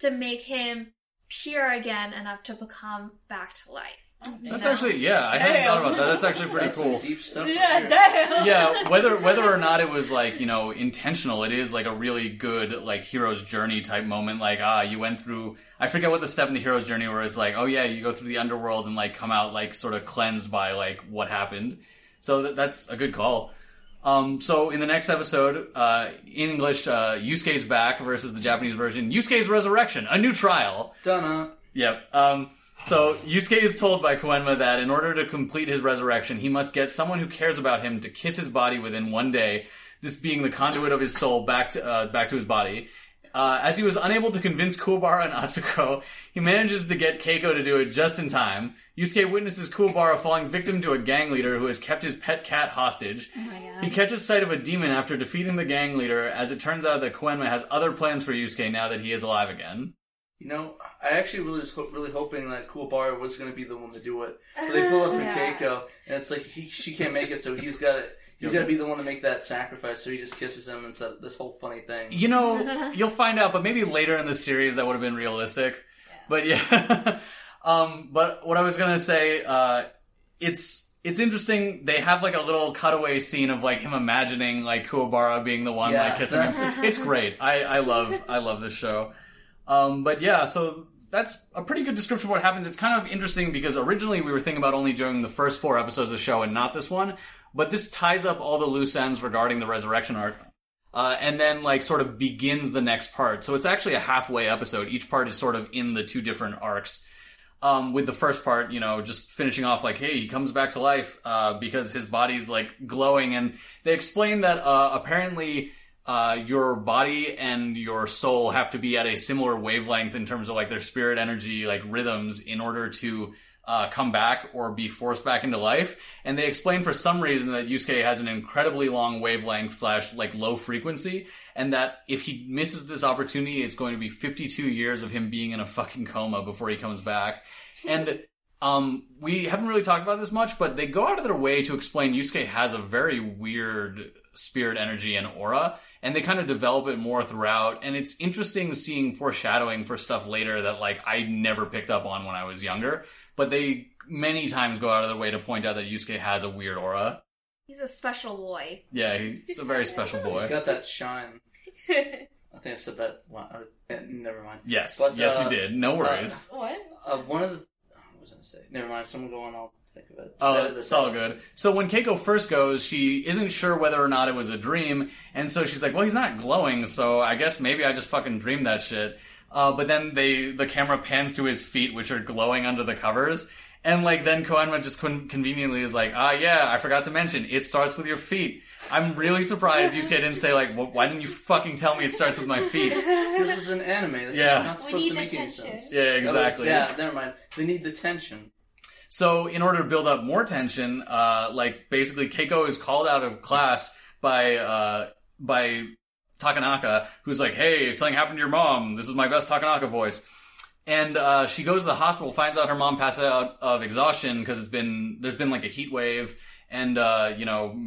to make him pure again enough to become back to life. I hadn't thought about that. That's actually pretty cool. Some deep stuff. Yeah, right, damn. Yeah, whether or not it was, like, you know, intentional, it is, like, a really good, like, hero's journey type moment. Like, you went through, I forget what the step in the hero's journey where it's like, oh yeah, you go through the underworld and, like, come out, like, sort of cleansed by, like, what happened. So that's a good call. So in the next episode, in English, Yusuke's back versus the Japanese version. Yusuke's resurrection, a new trial. Dunna. Yep. So Yusuke is told by Koenma that in order to complete his resurrection, he must get someone who cares about him to kiss his body within 1 day, this being the conduit of his soul back to his body. As he was unable to convince Kuwabara and Atsuko, he manages to get Keiko to do it just in time. Yusuke witnesses Kuwabara falling victim to a gang leader who has kept his pet cat hostage. Oh my God. He catches sight of a demon after defeating the gang leader, as it turns out that Koenma has other plans for Yusuke now that he is alive again. You know, I actually was really hoping that Kuwabara was going to be the one to do it. But they pull up for Keiko, and it's like, she can't make it, so he's got it. He's got to be the one to make that sacrifice, so he just kisses him and says this whole funny thing. You know, you'll find out, but maybe later in the series that would have been realistic. Yeah. But yeah. But what I was going to say, it's interesting. They have, like, a little cutaway scene of, like, him imagining, like, Kuwabara being the one, like, kissing him. It's great. I love this show. But yeah, so that's a pretty good description of what happens. It's kind of interesting because originally we were thinking about only doing the first 4 episodes of the show and not this one. But this ties up all the loose ends regarding the resurrection arc, and then, like, sort of begins the next part. So it's actually a halfway episode. Each part is sort of in the 2 different arcs. With the first part, you know, just finishing off like, hey, he comes back to life because his body's, like, glowing. And they explain that apparently your body and your soul have to be at a similar wavelength in terms of, like, their spirit energy, like, rhythms in order to come back or be forced back into life. And they explain for some reason that Yusuke has an incredibly long wavelength / like low frequency, and that if he misses this opportunity, it's going to be 52 years of him being in a fucking coma before he comes back. And we haven't really talked about this much, but they go out of their way to explain Yusuke has a very weird spirit energy and aura, and they kind of develop it more throughout, and it's interesting seeing foreshadowing for stuff later that, like, I never picked up on when I was younger, but they many times go out of their way to point out that Yusuke has a weird aura. He's a special boy. Yeah, he's a very special boy. He's got that shine. I think I said that. Never mind. Yes, but, yes you did. No worries. What was I going to say? Never mind, someone go on, I'll think of it. It's all good. So when Keiko first goes, she isn't sure whether or not it was a dream, and so she's like, well, he's not glowing, so I guess maybe I just fucking dreamed that shit. But then the camera pans to his feet, which are glowing under the covers, and, like, then Koenma just conveniently is like, I forgot to mention, it starts with your feet. I'm really surprised Yusuke didn't say, like, well, why didn't you fucking tell me it starts with my feet? This is an anime. This is not supposed to make any sense. Yeah, exactly. Yeah, never mind. They need the tension. So in order to build up more tension, basically Keiko is called out of class by Takanaka, who's like, hey, something happened to your mom. This is my best Takanaka voice. And she goes to the hospital, finds out her mom passed out of exhaustion because there's been like a heat wave, and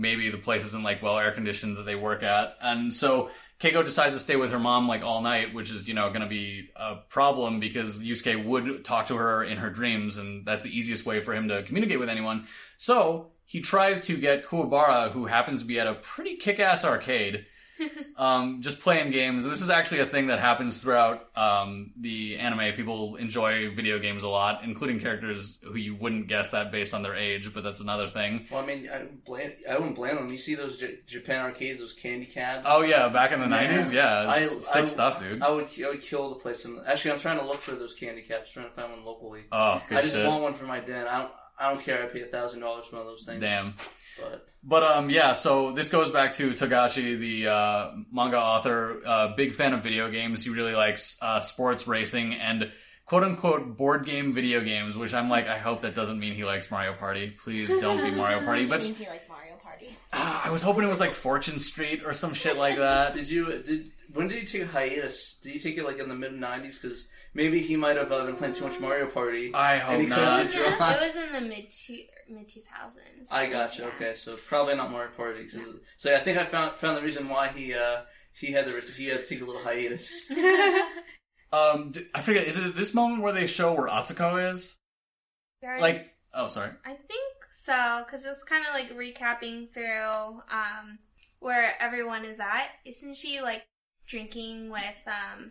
maybe the place isn't, like, well air conditioned that they work at. And so Keiko decides to stay with her mom, like, all night, which is, you know, going to be a problem because Yusuke would talk to her in her dreams, and that's the easiest way for him to communicate with anyone. So he tries to get Kuwabara, who happens to be at a pretty kick-ass arcade, just playing games. And this is actually a thing that happens throughout the anime. People enjoy video games a lot, including characters who you wouldn't guess that based on their age, but that's another thing. Well, I mean, I wouldn't blame them. You see those Japan arcades, those candy cabs? Oh, yeah, back in the 90s? Yeah, sick stuff, dude. I would kill to play some. Actually, I'm trying to look for those candy cabs, trying to find one locally. Oh, good shit. I just want one for my den. I don't care. I pay $1,000 for one of those things. Damn. But yeah, so this goes back to Togashi, the manga author, big fan of video games. He really likes sports, racing, and quote-unquote board game video games, which I'm like, I hope that doesn't mean he likes Mario Party. Please don't be Mario Party. But means he likes Mario Party. I was hoping it was like Fortune Street or some shit like that. When did you take a hiatus? Did you take it like in the mid-90s? Because maybe he might have been playing too much Mario Party. I hope not. It was in the mid-2000s. I gotcha. Yeah. Okay, so probably not Mario Party. So I think I found the reason why he had to take a little hiatus. I forget. Is it this moment where they show where Atsuko is? Guys, oh, sorry. I think so, because it's kind of like recapping through where everyone is at. Isn't she like drinking with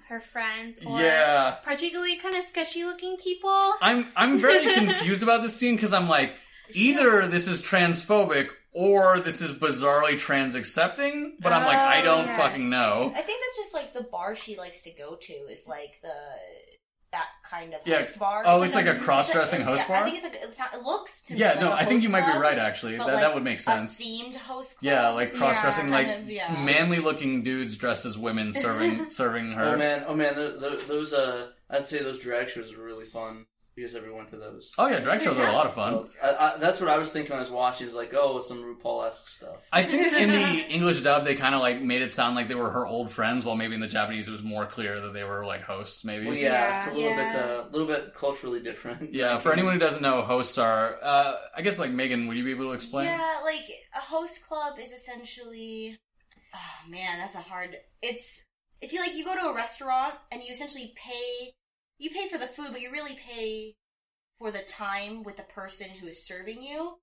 her friends, or particularly kind of sketchy-looking people? I'm very confused about this scene, because I'm like, either this is transphobic, or this is bizarrely trans-accepting, but I'm like, I don't fucking know. I think that's just, like, the bar she likes to go to is, like, that kind of host bar. Oh, it's like a cross-dressing host bar? I think it's not, it looks to me like a host club. Yeah, no, I think you might be right, actually. That would make sense. A themed host club. Yeah, like cross-dressing, manly-looking dudes dressed as women serving her. Oh man, those, I'd say those drag shows are really fun. You guys ever went to those? Oh yeah, drag shows are a lot of fun. Well, that's what I was thinking when I was watching. It was like, oh, some RuPaul-esque stuff. I think in the English dub, they kind of like made it sound like they were her old friends, while maybe in the Japanese it was more clear that they were like hosts, maybe. Well, yeah, it's a little bit, culturally different. Yeah, for anyone who doesn't know, hosts are. I guess like Megan, would you be able to explain? Yeah, like a host club is essentially. Oh man, that's a hard. It's like you go to a restaurant and you essentially pay. You pay for the food, but you really pay for the time with the person who is serving you.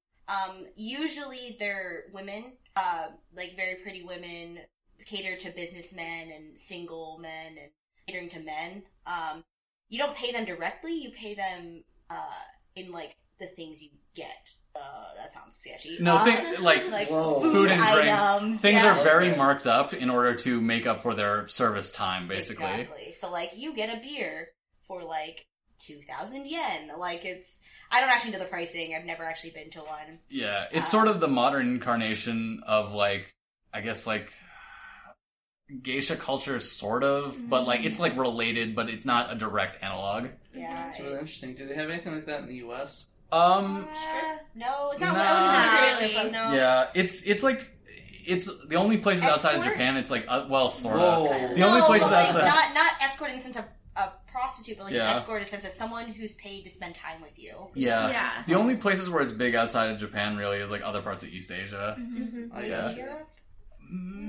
Usually they're women, like very pretty women, cater to businessmen and single men and catering to men. You don't pay them directly. You pay them in, like, the things you get. That sounds sketchy. No, like food and drink. Items. Things are very marked up in order to make up for their service time, basically. Exactly. So, like, you get a beer for, like, 2,000 yen. Like, it's... I don't actually know the pricing. I've never actually been to one. Yeah, it's sort of the modern incarnation of, like, I guess, like, geisha culture, sort of. Mm-hmm. But, like, it's, like, related, but it's not a direct analog. Yeah. That's really interesting. Do they have anything like that in the U.S.? No, it's not really. No. Yeah, it's like... It's the only places outside of Japan, it's like... well, sort of. The only places outside... Like, not escort in the sense of a prostitute, but like an escort in a sense of someone who's paid to spend time with you. Yeah. The only places where it's big outside of Japan really is like other parts of East Asia. Mm-hmm. Like, Europe?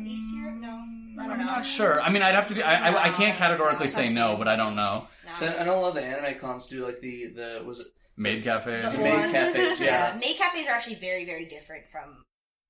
East Europe? No. I don't know. I'm not sure. I mean, I'd have to... I can't categorically say no, but I don't know. No. So I know a lot of the anime cons do like the was it... Maid cafes? Maid cafes, yeah. Maid cafes are actually very, very different from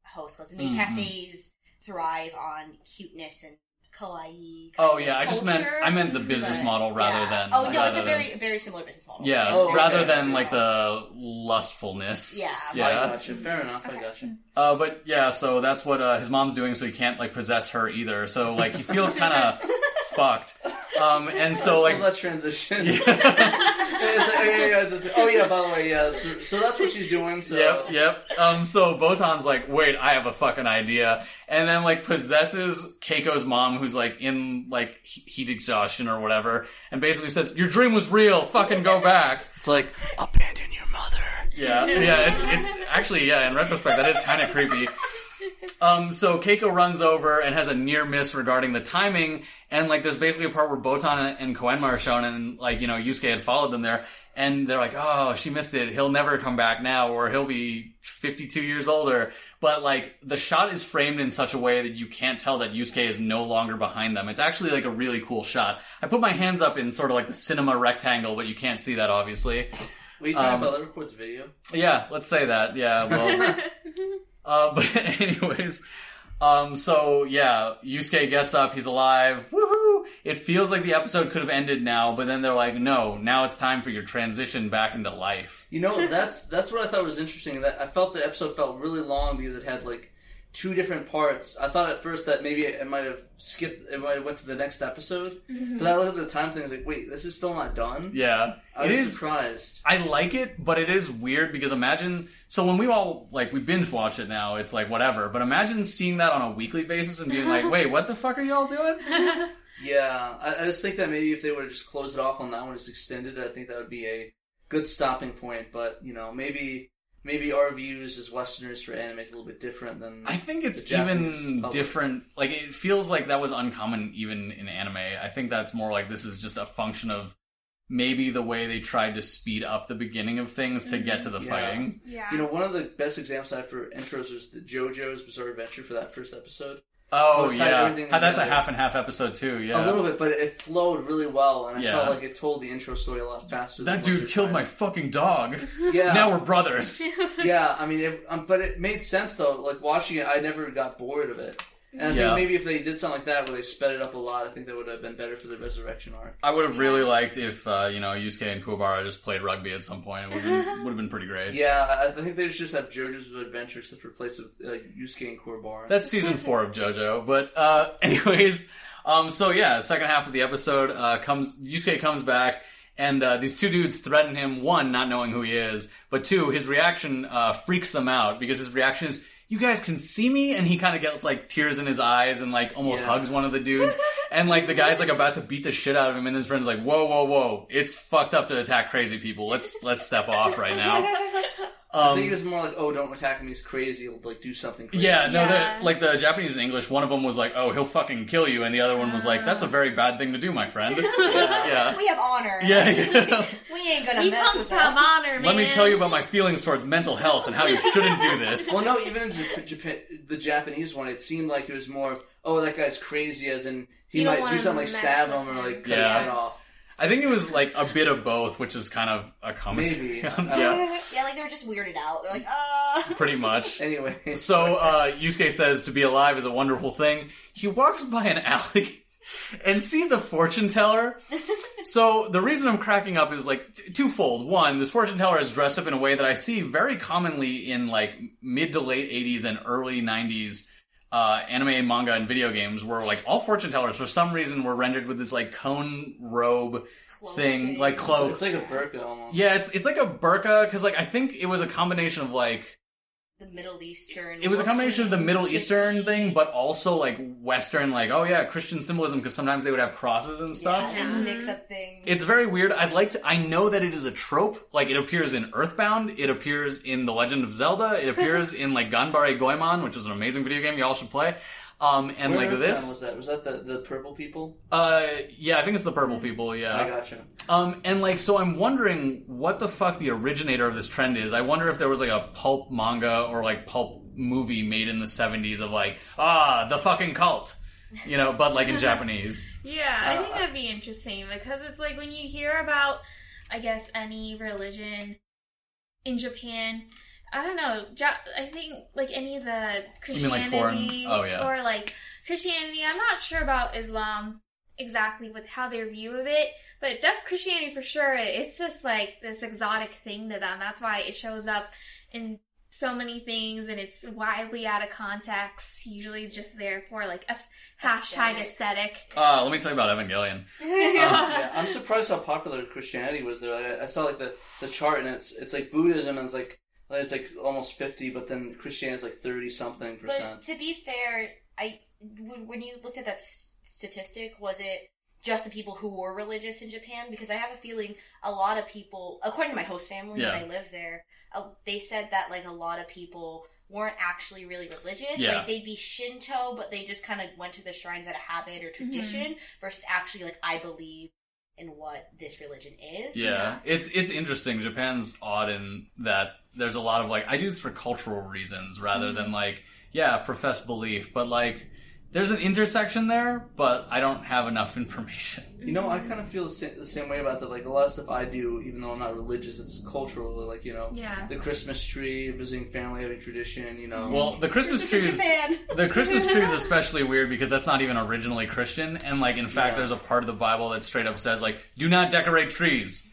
host clubs. Maid cafes thrive on cuteness and kawaii. Oh yeah, culture. I meant the business model rather than. Oh no, it's a very very similar business model. Yeah, rather than like the lustfulness. Yeah, I gotcha. Fair enough, okay. I gotcha. But yeah, so that's what his mom's doing. So he can't like possess her either. So like he feels kind of fucked. And so like let's transition. Yeah. By the way, yeah. So that's what she's doing. So. Yep. So Botan's like, wait, I have a fucking idea, and then like possesses Keiko's mom, who's like in like heat exhaustion or whatever, and basically says, "Your dream was real. Fucking go back." It's like abandon your mother. Yeah. It's actually in retrospect that is kind of creepy. So Keiko runs over and has a near miss regarding the timing, and like there's basically a part where Botan and Koenma are shown, and like, you know, Yusuke had followed them there, and they're like, oh, she missed it, he'll never come back now, or he'll be 52 years older, but like the shot is framed in such a way that you can't tell that Yusuke is no longer behind them. It's actually like a really cool shot. I put my hands up in sort of like the cinema rectangle, but you can't see that obviously. Were you talking about Leverquid's video? Yeah, let's say that. Yeah, well, But anyways, so yeah, Yusuke gets up, he's alive, woohoo! It feels like the episode could have ended now, but then they're like, no, now it's time for your transition back into life. You know, that's what I thought was interesting, that I felt the episode felt really long because it had, like, two different parts. I thought at first that maybe it might have skipped, it might have went to the next episode, but I looked at the time thing, I was like, wait, this is still not done? Yeah. I was surprised. I like it, but it is weird because imagine, so when we all, like, we binge watch it now, it's like, whatever, but imagine seeing that on a weekly basis and being like, wait, what the fuck are y'all doing? Yeah, I just think that maybe if they would have just closed it off on that one, just extended it, I think that would be a good stopping point, but, you know, maybe our views as Westerners for anime is a little bit different than I think it's even public. Different. Like, it feels like that was uncommon even in anime. I think that's more like this is just a function of maybe the way they tried to speed up the beginning of things to get to the fighting. Yeah. You know, one of the best examples I have for intros was the JoJo's Bizarre Adventure for that first episode. Oh, yeah. That's a half and half episode, too, yeah. A little bit, but it flowed really well, and I felt like it told the intro story a lot faster. That dude killed my fucking dog. Yeah. Now we're brothers. Yeah, I mean, but it made sense, though. Like, watching it, I never got bored of it. And I think maybe if they did something like that, where they sped it up a lot, I think that would have been better for the resurrection arc. I would have really liked if, you know, Yusuke and Kuwabara just played rugby at some point. It would have been pretty great. Yeah, I think they should just have JoJo's Adventure except for place of Yusuke and Kuwabara. That's season 4 of JoJo. But anyways, so yeah, second half of the episode, Yusuke comes back, and these two dudes threaten him, one, not knowing who he is, but two, his reaction freaks them out, because his reaction is, you guys can see me? And he kind of gets, like, tears in his eyes and, like, almost hugs one of the dudes. And, like, the guy's, like, about to beat the shit out of him. And his friend's like, whoa, whoa, whoa. It's fucked up to attack crazy people. Let's step off right now. I think it was more like, oh, don't attack him. He's crazy. Like, do something crazy. Yeah, no, like, the Japanese and English, one of them was like, oh, he'll fucking kill you. And the other one was like, that's a very bad thing to do, my friend. Yeah. We have honor. Yeah. We ain't gonna mess with that. Have honor, man. Let me tell you about my feelings towards mental health and how you shouldn't do this. Well, no, even in Japan, the Japanese one, it seemed like it was more, oh, that guy's crazy, as in he might do something like stab him or, like, cut his head off. I think it was, like, a bit of both, which is kind of a commentary. Maybe. Yeah, like, they were just weirded out. They're like, Pretty much. Anyway. So, Yusuke says to be alive is a wonderful thing. He walks by an alley and sees a fortune teller. So, the reason I'm cracking up is, like, twofold. One, this fortune teller is dressed up in a way that I see very commonly in, like, mid to late 80s and early 90s anime, manga, and video games, where, like, all fortune tellers for some reason were rendered with this, like, cone robe thing, like cloak. It's like a burka almost. Yeah, it's like a burka because, like, I think it was a combination of, like, the Middle Eastern. It was a combination of the Middle Eastern thing, but also, like, Western, like, oh yeah, Christian symbolism, because sometimes they would have crosses and stuff. Yeah, and mix up things. It's very weird. I know that it is a trope. Like, it appears in Earthbound. It appears in The Legend of Zelda. It appears in, like, Ganbare Goemon, which is an amazing video game y'all should play. And where, like, this was that the purple people? Yeah, I think it's the purple people. Yeah, I gotcha. And, like, so I'm wondering what the fuck the originator of this trend is. I wonder if there was, like, a pulp manga or, like, pulp movie made in the 70s of, like, the fucking cult, you know, but, like, in Japanese. Yeah, I think that'd be interesting because it's like when you hear about, I guess, any religion in Japan. I don't know. I think, like, any of the Christianity, you mean, like, or, like, Christianity. I'm not sure about Islam exactly with how their view of it, but Christianity for sure. It's just, like, this exotic thing to them. That's why it shows up in so many things, and it's widely out of context, usually just there for, like, a hashtag aesthetic. Let me tell you about Evangelion. Yeah, I'm surprised how popular Christianity was there. I saw, like, the chart, and it's like Buddhism, and it's like, it's like almost 50, but then Christianity is like 30-something %. But to be fair, when you looked at that statistic, was it just the people who were religious in Japan? Because I have a feeling a lot of people, according to my host family when I lived there, they said that, like, a lot of people weren't actually really religious. Yeah. Like, they'd be Shinto, but they just kind of went to the shrines out of habit or tradition versus actually, like, I believe in what this religion is. Yeah, it's interesting. Japan's odd in that there's a lot of, like, I do this for cultural reasons rather than, like, professed belief. But, like, There's an intersection there, but I don't have enough information. You know, I kind of feel the same way about that. Like, a lot of stuff I do, even though I'm not religious, it's cultural. Like, you know, the Christmas tree, visiting family, having tradition, you know. Well, the Christmas tree is especially weird because that's not even originally Christian. And, like, in fact, there's a part of the Bible that straight up says, like, do not decorate trees.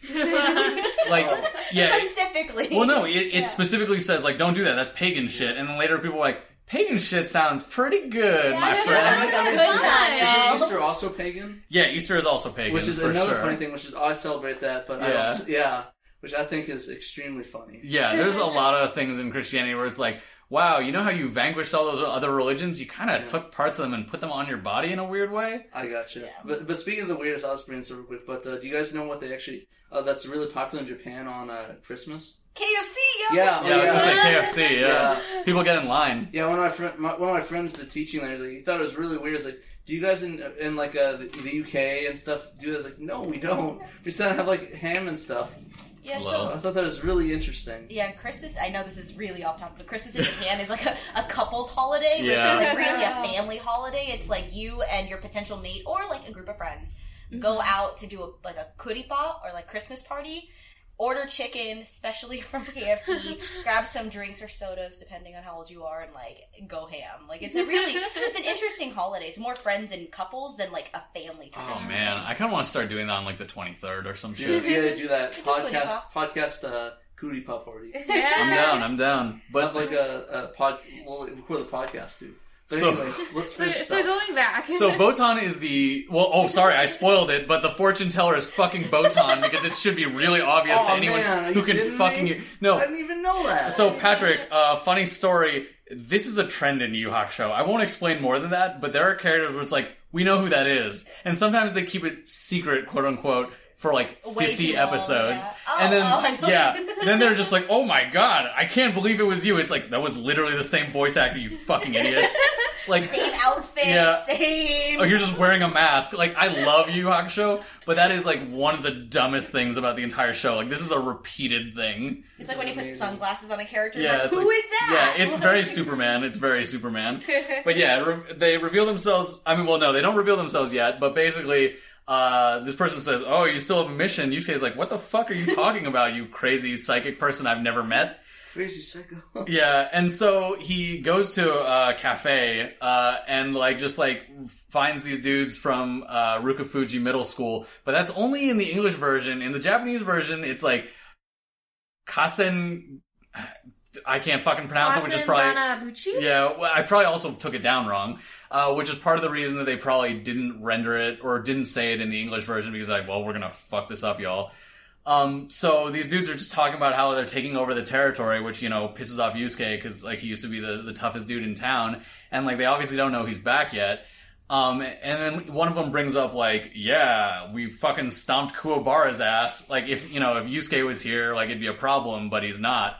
Like, specifically. Well, no, it specifically says, like, don't do that. That's pagan shit. And then later people are like, pagan shit sounds pretty good, my friend. Isn't Easter also pagan? Yeah, Easter is also pagan. Which is another funny thing, which is I celebrate that, but I don't. Yeah, which I think is extremely funny. Yeah, there's a lot of things in Christianity where it's like, wow, you know how you vanquished all those other religions? You kind of took parts of them and put them on your body in a weird way. I gotcha. Yeah. But speaking of the weirdest, I'll just bring this real quick. But do you guys know what they actually that's really popular in Japan on Christmas? KFC, yo! Yeah, I was gonna say KFC, yeah. People get in line. Yeah, one of my friends did teaching there. He thought it was really weird. He's like, do you guys in the UK and stuff do that? I was like, no, we don't. We still have, like, ham and stuff. Yeah, so I thought that was really interesting. Yeah, Christmas, I know this is really off topic, but Christmas in Japan is like a couple's holiday, which is like really a family holiday. It's like you and your potential mate or like a group of friends go out to do a kuripa or like Christmas party, order chicken, especially from KFC, grab some drinks or sodas depending on how old you are, and like go ham. Like it's an interesting holiday. It's more friends and couples than like a family tradition. Oh man, I kind of want to start doing that on like the 23rd or some shit. Yeah, they do that podcast kuripa party. Yeah. I'm down. But like we'll record the podcast too. But anyways, let's finish stuff. So going back. So Botan is the... Well, oh, sorry, I spoiled it, but the fortune teller is fucking Botan because it should be really obvious to anyone who can fucking... No. I didn't even know that. So Patrick, funny story. This is a trend in Yu Yu Hakusho. I won't explain more than that, but there are characters where it's like, we know who that is. And sometimes they keep it secret, quote-unquote, for like 50 episodes. Yeah. Oh, and then, then they're just like, oh my god, I can't believe it was you. It's like, that was literally the same voice actor, you fucking idiots. Like, same outfit, same. Oh, you're just wearing a mask. Like, I love Yu Yu Hakusho, but that is like one of the dumbest things about the entire show. Like, this is a repeated thing. It's like when you put sunglasses on a character, like, who is that? Yeah, it's very Superman. It's very Superman. But yeah, they reveal themselves. I mean, well, no, they don't reveal themselves yet, but basically... this person says, oh, you still have a mission. Yusuke's like, what the fuck are you talking about, you crazy psychic person I've never met? Crazy psycho. Yeah, and so he goes to a cafe and, like, just, like, finds these dudes from Rukufuji Middle School. But that's only in the English version. In the Japanese version, it's, like, Kasen... I can't fucking pronounce it, which is probably... Banabuchi? Yeah, well, I probably also took it down wrong, which is part of the reason that they probably didn't render it or didn't say it in the English version, because like, well, we're gonna fuck this up, y'all. So these dudes are just talking about how they're taking over the territory, which, you know, pisses off Yusuke, because like, he used to be the toughest dude in town, and like, they obviously don't know he's back yet. And then one of them brings up, like, yeah, we fucking stomped Kuwabara's ass. Like, if Yusuke was here, like, it'd be a problem, but he's not.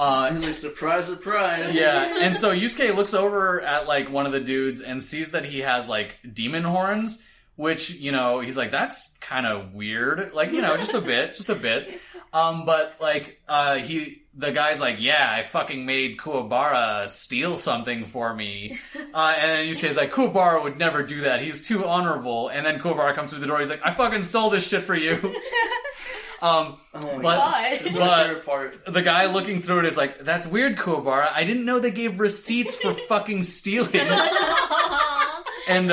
He's like, surprise, surprise. Yeah, and so Yusuke looks over at, like, one of the dudes and sees that he has, like, demon horns, which, you know, he's like, that's kind of weird. Like, you know, just a bit. But, like, the guy's like, yeah, I fucking made Kuwabara steal something for me. And then Yusuke's like, Kuwabara would never do that. He's too honorable. And then Kuwabara comes through the door. He's like, I fucking stole this shit for you. But the guy looking through it is like, that's weird, Kuwabara. I didn't know they gave receipts for fucking stealing. And,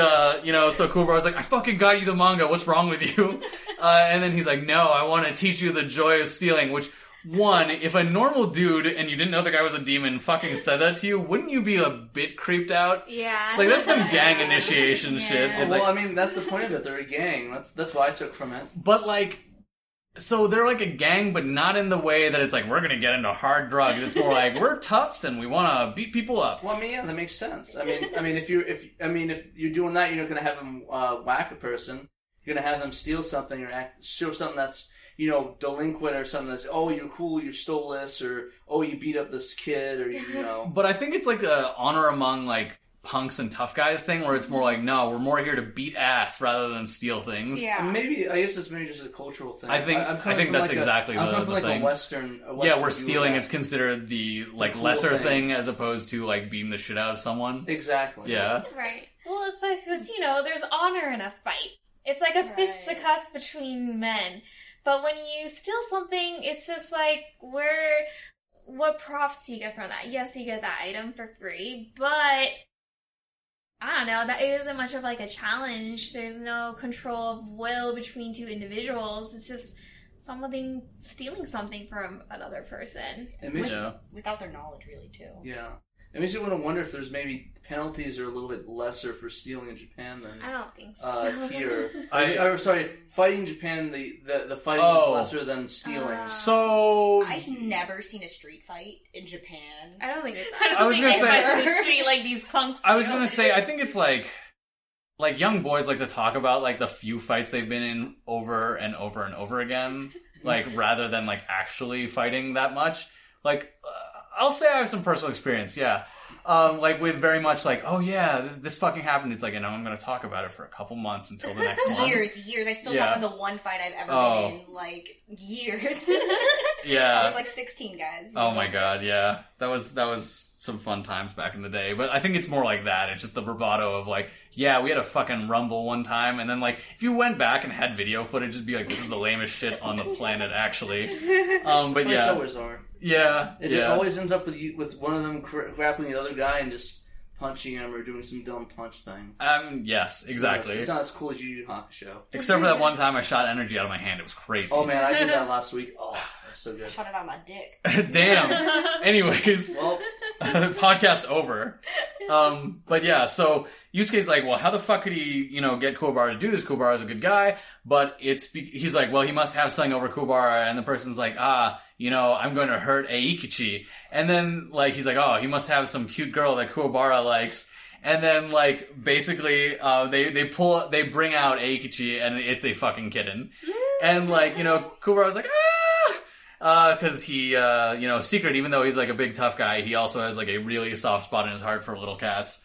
you know, so Kuwabara's like, I fucking got you the manga. What's wrong with you? And then he's like, no, I want to teach you the joy of stealing, which... One, if a normal dude, and you didn't know the guy was a demon, fucking said that to you, wouldn't you be a bit creeped out? Yeah. Like, that's some gang initiation shit. It's well, like, I mean, that's the point of it. They're a gang. That's what I took from it. But, like, so they're like a gang, but not in the way that it's like, we're going to get into hard drugs. It's more like, we're toughs and we want to beat people up. Well, I mean, yeah, that makes sense. I mean, if you're doing that, you're not going to have them whack a person. You're going to have them steal something or show something that's, you know, delinquent or something that's, oh, you're cool, you stole this, or, oh, you beat up this kid, or, you know. But I think it's like a honor among, like, punks and tough guys thing, where it's more like, no, we're more here to beat ass rather than steal things. Yeah. Maybe, I guess it's maybe just a cultural thing. I think that's like exactly the thing. A Western where stealing is considered the, like, cool lesser thing as opposed to, like, beating the shit out of someone. Exactly. Yeah. Right. Well, publicized because, you know, there's honor in a fight. It's like a fisticuffs between men. But when you steal something, it's just like, where, what profits do you get from that? Yes, you get that item for free, but I don't know, that it isn't much of like a challenge. There's no control of will between two individuals. It's just somebody stealing something from another person. Without their knowledge, really, too. Yeah. It makes you want to wonder if there's maybe penalties are a little bit lesser for stealing in Japan than I don't think so. Here. Fighting in Japan, the fighting is lesser than stealing. I've never seen a street fight in Japan. I don't think it's that. I think it's like young boys like to talk about like the few fights they've been in over and over and over again, like rather than like actually fighting that much. Like I'll say I have some personal experience, yeah. Like, with very much like, oh yeah, this fucking happened. It's like, and I'm going to talk about it for a couple months until the next one. Years. I still talk about the one fight I've ever been in, like, years. Yeah. I was like 16, guys. Oh my god, yeah. That was some fun times back in the day. But I think it's more like that. It's just the bravado of like, yeah, we had a fucking rumble one time. And then like, if you went back and had video footage, it'd be like, this is the lamest shit on the planet, actually. But yeah. Always are. Yeah, it always ends up with one of them grappling the other guy and just punching him or doing some dumb punch thing. Yes, exactly. It's not as cool as Yu Yu Hakusho. Except for that one time I shot energy out of my hand. It was crazy. Oh man, I did that last week. Oh, that was so good. I shot it out of my dick. Damn. Anyways, well, podcast over. But yeah, so Yusuke's like, well, how the fuck could he, you know, get Kuwabara to do this? Kuwabara's a good guy, but he's like, well, he must have something over Kuwabara, and the person's like, you know, I'm going to hurt Aikichi. And then, like, he's like, oh, he must have some cute girl that Kuwabara likes. And then, like, basically, they bring out Aikichi, and it's a fucking kitten. And, like, you know, Kuwabara's like, because he, you know, secret, even though he's, like, a big tough guy, he also has, like, a really soft spot in his heart for little cats.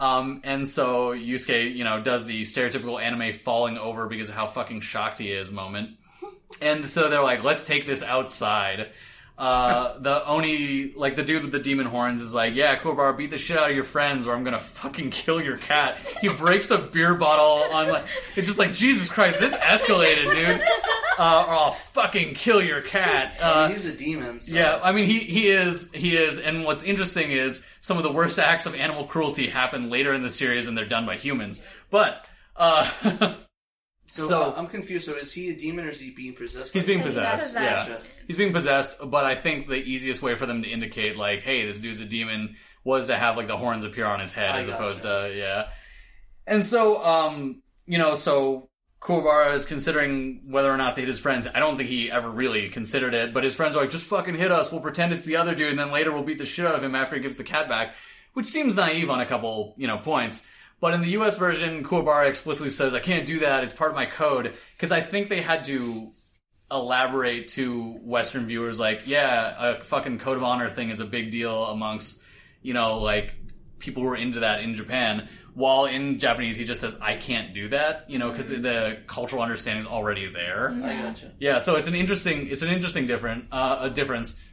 And so Yusuke, you know, does the stereotypical anime falling over because of how fucking shocked he is moment. And so they're like, let's take this outside. The Oni, like the dude with the demon horns is like, yeah, Kuwabara, beat the shit out of your friends or I'm gonna fucking kill your cat. He breaks a beer bottle on like, it's just like, Jesus Christ, this escalated, dude. Or I'll fucking kill your cat. I mean, he's a demon. So. Yeah, I mean, he is, and what's interesting is some of the worst acts of animal cruelty happen later in the series and they're done by humans. But, So I'm confused. So is he a demon or is he being possessed? He's being possessed. Yeah, he's being possessed. But I think the easiest way for them to indicate, like, hey, this dude's a demon, was to have like the horns appear on his head as opposed to And so, you know, so Kuwabara is considering whether or not to hit his friends. I don't think he ever really considered it, but his friends are like, just fucking hit us. We'll pretend it's the other dude, and then later we'll beat the shit out of him after he gives the cat back, which seems naive on a couple, you know, points. But in the U.S. version, Kuwabara explicitly says, I can't do that, it's part of my code. Because I think they had to elaborate to Western viewers, like, yeah, a fucking code of honor thing is a big deal amongst, you know, like, people who are into that in Japan. While in Japanese, he just says, I can't do that, you know, because the cultural understanding is already there. Yeah. I gotcha. Yeah, so it's an interesting difference.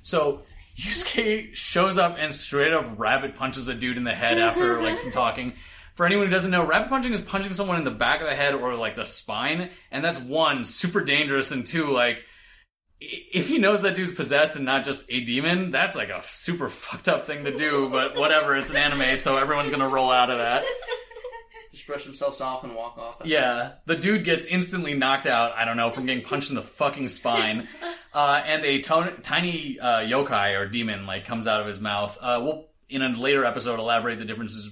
So Yusuke shows up and straight up rabbit punches a dude in the head after, like, some talking. For anyone who doesn't know, rabbit punching is punching someone in the back of the head or, like, the spine. And that's, one, super dangerous, and two, like, if he knows that dude's possessed and not just a demon, that's, like, a super fucked up thing to do. But whatever, it's an anime, so everyone's going to roll out of that. Just brush themselves off and walk off. Yeah. The dude gets instantly knocked out, I don't know, from getting punched in the fucking spine. And a tiny yokai or demon, like, comes out of his mouth. We'll in a later episode elaborate the differences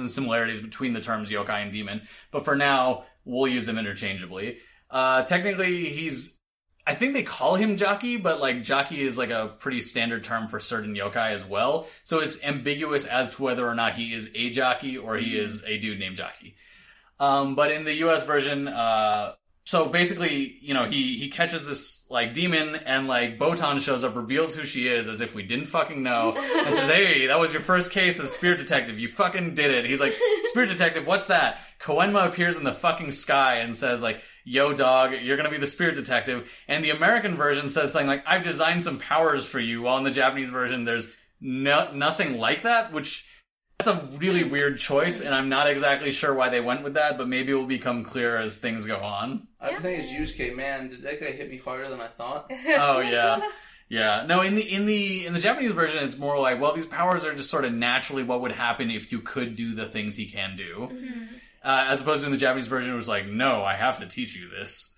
and similarities between the terms yokai and demon, but for now we'll use them interchangeably. Technically I think they call him jockey, but like jockey is like a pretty standard term for certain yokai as well, so it's ambiguous as to whether or not he is a jockey or he is a dude named jockey. But in the US version, so basically, you know, he catches this, like, demon, and, like, Botan shows up, reveals who she is, as if we didn't fucking know, and says, hey, that was your first case as spirit detective. You fucking did it. He's like, spirit detective, what's that? Koenma appears in the fucking sky and says, like, yo, dog, you're gonna be the spirit detective. And the American version says something like, I've designed some powers for you, while in the Japanese version there's nothing like that, which That's a really weird choice, and I'm not exactly sure why they went with that, but maybe it will become clear as things go on. Yeah. I think it's Yusuke. Man, did that guy hit me harder than I thought? Oh, yeah. Yeah. No, in the Japanese version, it's more like, well, these powers are just sort of naturally what would happen if you could do the things he can do. Mm-hmm. As opposed to in the Japanese version, it was like, no, I have to teach you this.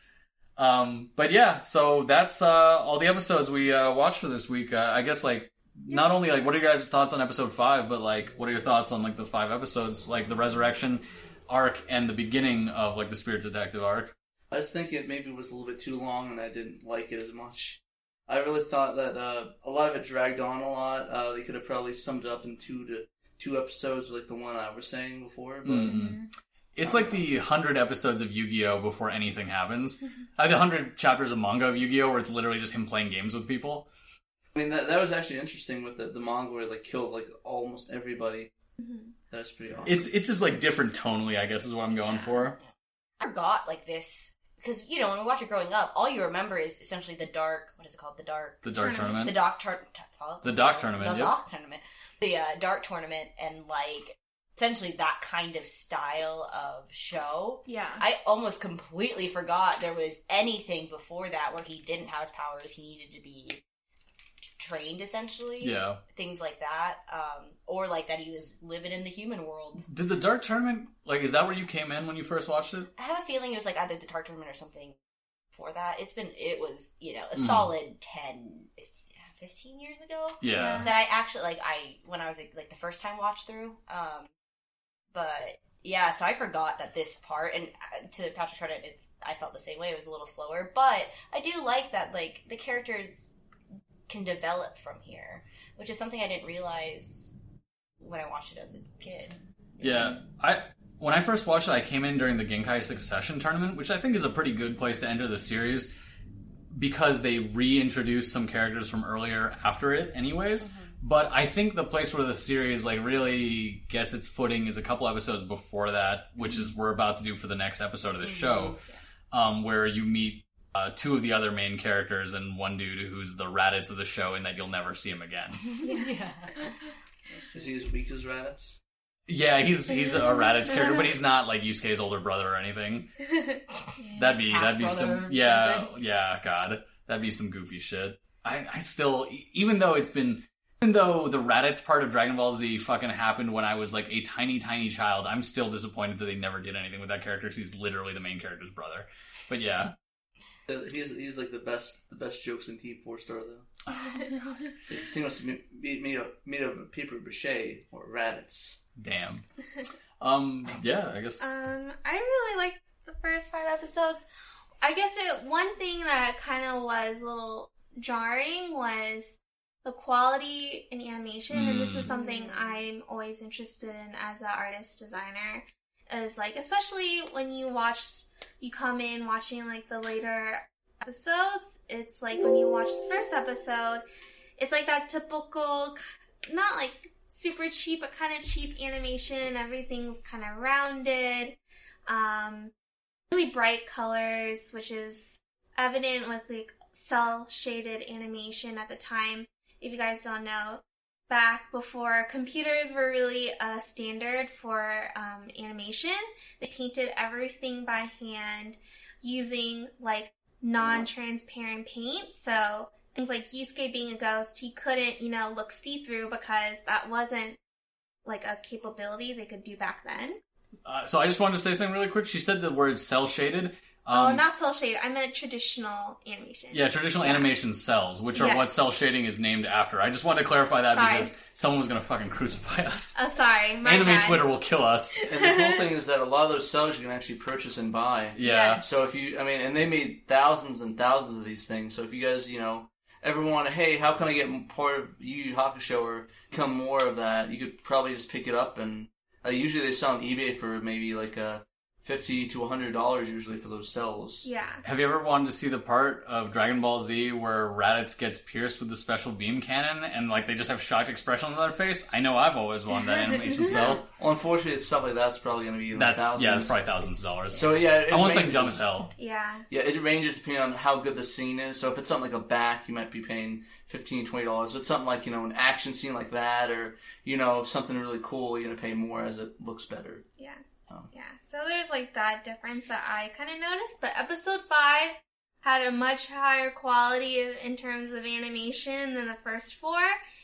But yeah, so that's all the episodes we watched for this week. I guess, like, not only, like, what are your guys' thoughts on episode 5, but, like, what are your thoughts on, like, the 5 episodes, like, the resurrection arc and the beginning of, like, the spirit detective arc? I just think it maybe was a little bit too long, and I didn't like it as much. I really thought that a lot of it dragged on a lot. They could have probably summed it up in two episodes, like the one I was saying before, but... Mm-hmm. It's like the 100 episodes of Yu-Gi-Oh! Before anything happens. I have the 100 chapters of manga of Yu-Gi-Oh! where it's literally just him playing games with people. I mean, that was actually interesting with the manga where they killed, like, almost everybody. Mm-hmm. That was pretty awesome. It's just, like, different tonally, I guess, is what I'm going for. I forgot, like, this... Because, you know, when we watch it growing up, all you remember is essentially the dark... What is it called? The dark... The dark tournament. The dock tournament, yep. The dock tournament. The dark tournament, and, like... Essentially that kind of style of show. Yeah. I almost completely forgot there was anything before that where he didn't have his powers. He needed to be trained, essentially. Yeah. Things like that. Or, like, that he was living in the human world. Did the Dark Tournament, like, is that where you came in when you first watched it? I have a feeling it was, like, either the Dark Tournament or something before that. It was, you know, a solid 10, 15 years ago. Yeah. That I actually, like, when I was, like, the first time watched through, But, yeah, so I forgot that this part, and to Patrick's credit, I felt the same way. It was a little slower, but I do like that, like, the characters can develop from here, which is something I didn't realize when I watched it as a kid. Yeah, when I first watched it, I came in during the Genkai Succession Tournament, which I think is a pretty good place to enter the series, because they reintroduced some characters from earlier after it anyways. Mm-hmm. But I think the place where the series, like, really gets its footing is a couple episodes before that, which is we're about to do for the next episode of the show, where you meet two of the other main characters and one dude who's the Raditz of the show, and that you'll never see him again. Yeah. Is he as weak as Raditz? Yeah, he's a Raditz character, but he's not, like, Yusuke's older brother or anything. Yeah. That'd be some... Yeah, yeah, God. That'd be some goofy shit. I still... Even though the Raditz part of Dragon Ball Z fucking happened when I was, like, a tiny, tiny child, I'm still disappointed that they never did anything with that character, because he's literally the main character's brother. But, yeah. He's like, the best jokes in Team 4 Star, though. So, I think it's made of paper mache or Raditz. Damn. Yeah, I guess. I really liked the first 5 episodes. I guess one thing that kind of was a little jarring was... the quality in animation, and this is something I'm always interested in as an artist-designer, is, like, especially when you come in watching, like, the later episodes, it's, like, when you watch the first episode, it's, like, that typical, not, like, super cheap, but kind of cheap animation, everything's kind of rounded, really bright colors, which is evident with, like, cell-shaded animation at the time. If you guys don't know, back before computers were really a standard for animation, they painted everything by hand using, like, non-transparent paint. So things like Yusuke being a ghost, he couldn't, you know, look see-through because that wasn't, like, a capability they could do back then. So I just wanted to say something really quick. She said the word cell-shaded. Not cell shaded. I meant traditional animation. Yeah, traditional animation cells, which are what cell shading is named after. I just wanted to clarify that because someone was going to fucking crucify us. Oh, sorry. Anime Twitter will kill us. And the cool thing is that a lot of those cells you can actually purchase and buy. Yeah. So if you, I mean, and they made thousands and thousands of these things. So if you guys, you know, ever want to, hey, how can I get part of Yu Yu Hakusho or become more of that? You could probably just pick it up and usually they sell on eBay for maybe like a $50 to $100 usually for those cells. Yeah. Have you ever wanted to see the part of Dragon Ball Z where Raditz gets pierced with the special beam cannon and, like, they just have shocked expressions on their face? I know I've always wanted that animation cell. Well, unfortunately, it's stuff like that's probably going to be in the thousands. Yeah, it's probably thousands of dollars. So, yeah. Almost, like, dumb as hell. Yeah. Yeah, it ranges depending on how good the scene is. So, if it's something like a back, you might be paying $15, $20. If it's something like, you know, an action scene like that or, you know, something really cool, you're going to pay more as it looks better. Yeah. Yeah, so there's like that difference that I kind of noticed, but episode 5 had a much higher quality in terms of animation than the first 4,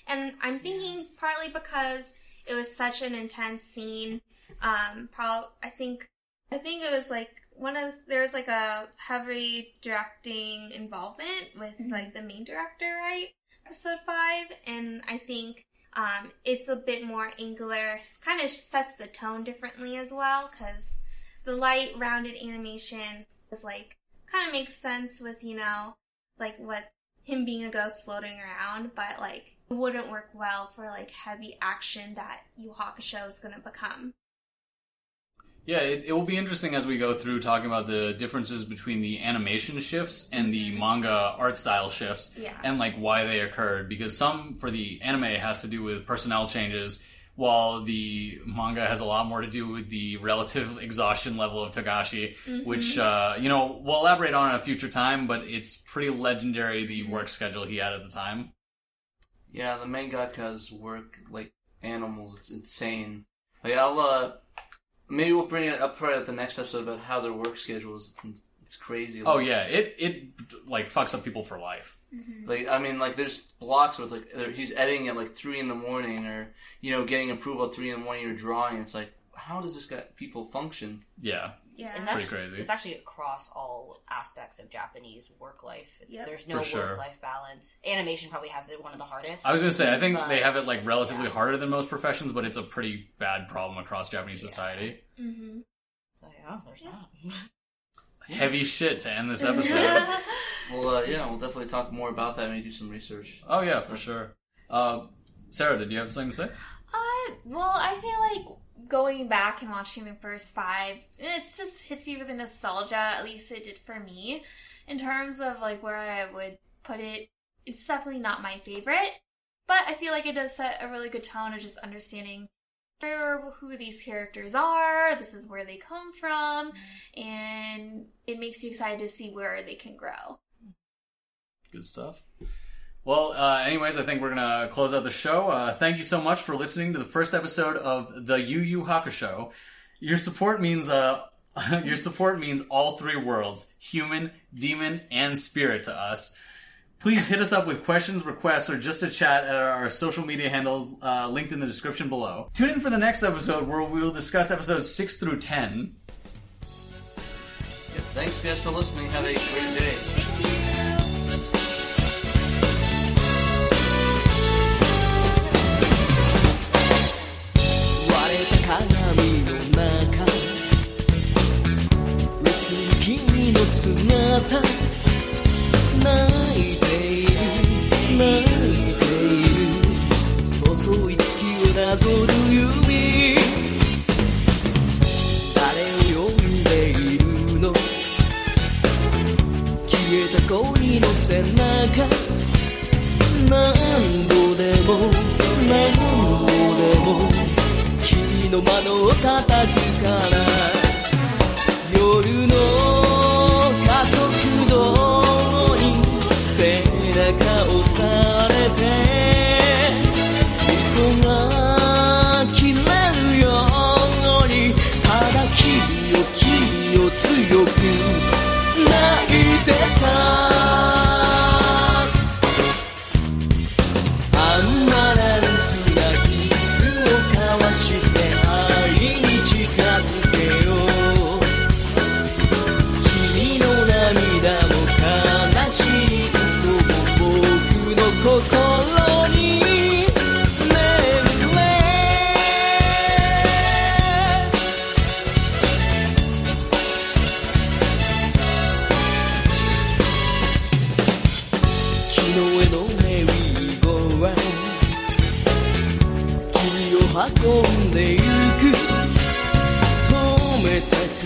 and I'm thinking partly because it was such an intense scene. I think it was like there was like a heavy directing involvement with like the main director, right? Episode 5, and I think. It's a bit more angular, kind of sets the tone differently as well, because the light, rounded animation is, like, kind of makes sense with, you know, like, what him being a ghost floating around, but, like, it wouldn't work well for, like, heavy action that Yu Yu Hakusho is going to become. Yeah, it will be interesting as we go through talking about the differences between the animation shifts and the manga art style shifts, and, like, why they occurred, because some, for the anime, has to do with personnel changes, while the manga has a lot more to do with the relative exhaustion level of Togashi, which, you know, we'll elaborate on in a future time, but it's pretty legendary, the work schedule he had at the time. Yeah, the mangaka's work, like, animals, it's insane. Like, maybe we'll bring it up probably at the next episode about how their work schedule is. It's crazy. Like, oh, yeah. It like, fucks up people for life. Mm-hmm. Like, I mean, like, there's blocks where it's like, he's editing at, like, 3 in the morning or, you know, getting approval at 3 in the morning or drawing. It's like, how does this guy, people function? Yeah. Yeah. And that's pretty crazy. It's actually across all aspects of Japanese work life. There's no work-life balance. Animation probably has it one of the hardest. I was going to say, I think they have it, like, relatively harder than most professions, but it's a pretty bad problem across Japanese society. Mm-hmm. So, yeah, there's that. Heavy shit to end this episode. Well, yeah, we'll definitely talk more about that and do some research. Oh, yeah, for sure. Sarah, did you have something to say? Well, I feel like going back and watching the first 5, it just hits you with the nostalgia, at least it did for me. In terms of, like, where I would put it, it's definitely not my favorite, but I feel like it does set a really good tone of just understanding who these characters are, this is where they come from, and it makes you excited to see where they can grow. Good stuff. Well, anyways, I think we're going to close out the show. Thank you so much for listening to the first episode of the Yu Yu Hakusho. Your support means all 3 worlds, human, demon, and spirit to us. Please hit us up with questions, requests, or just a chat at our social media handles linked in the description below. Tune in for the next episode where we will discuss episodes 6 through 10. Yeah, thanks, guys, for listening. Have a great day. Thank you.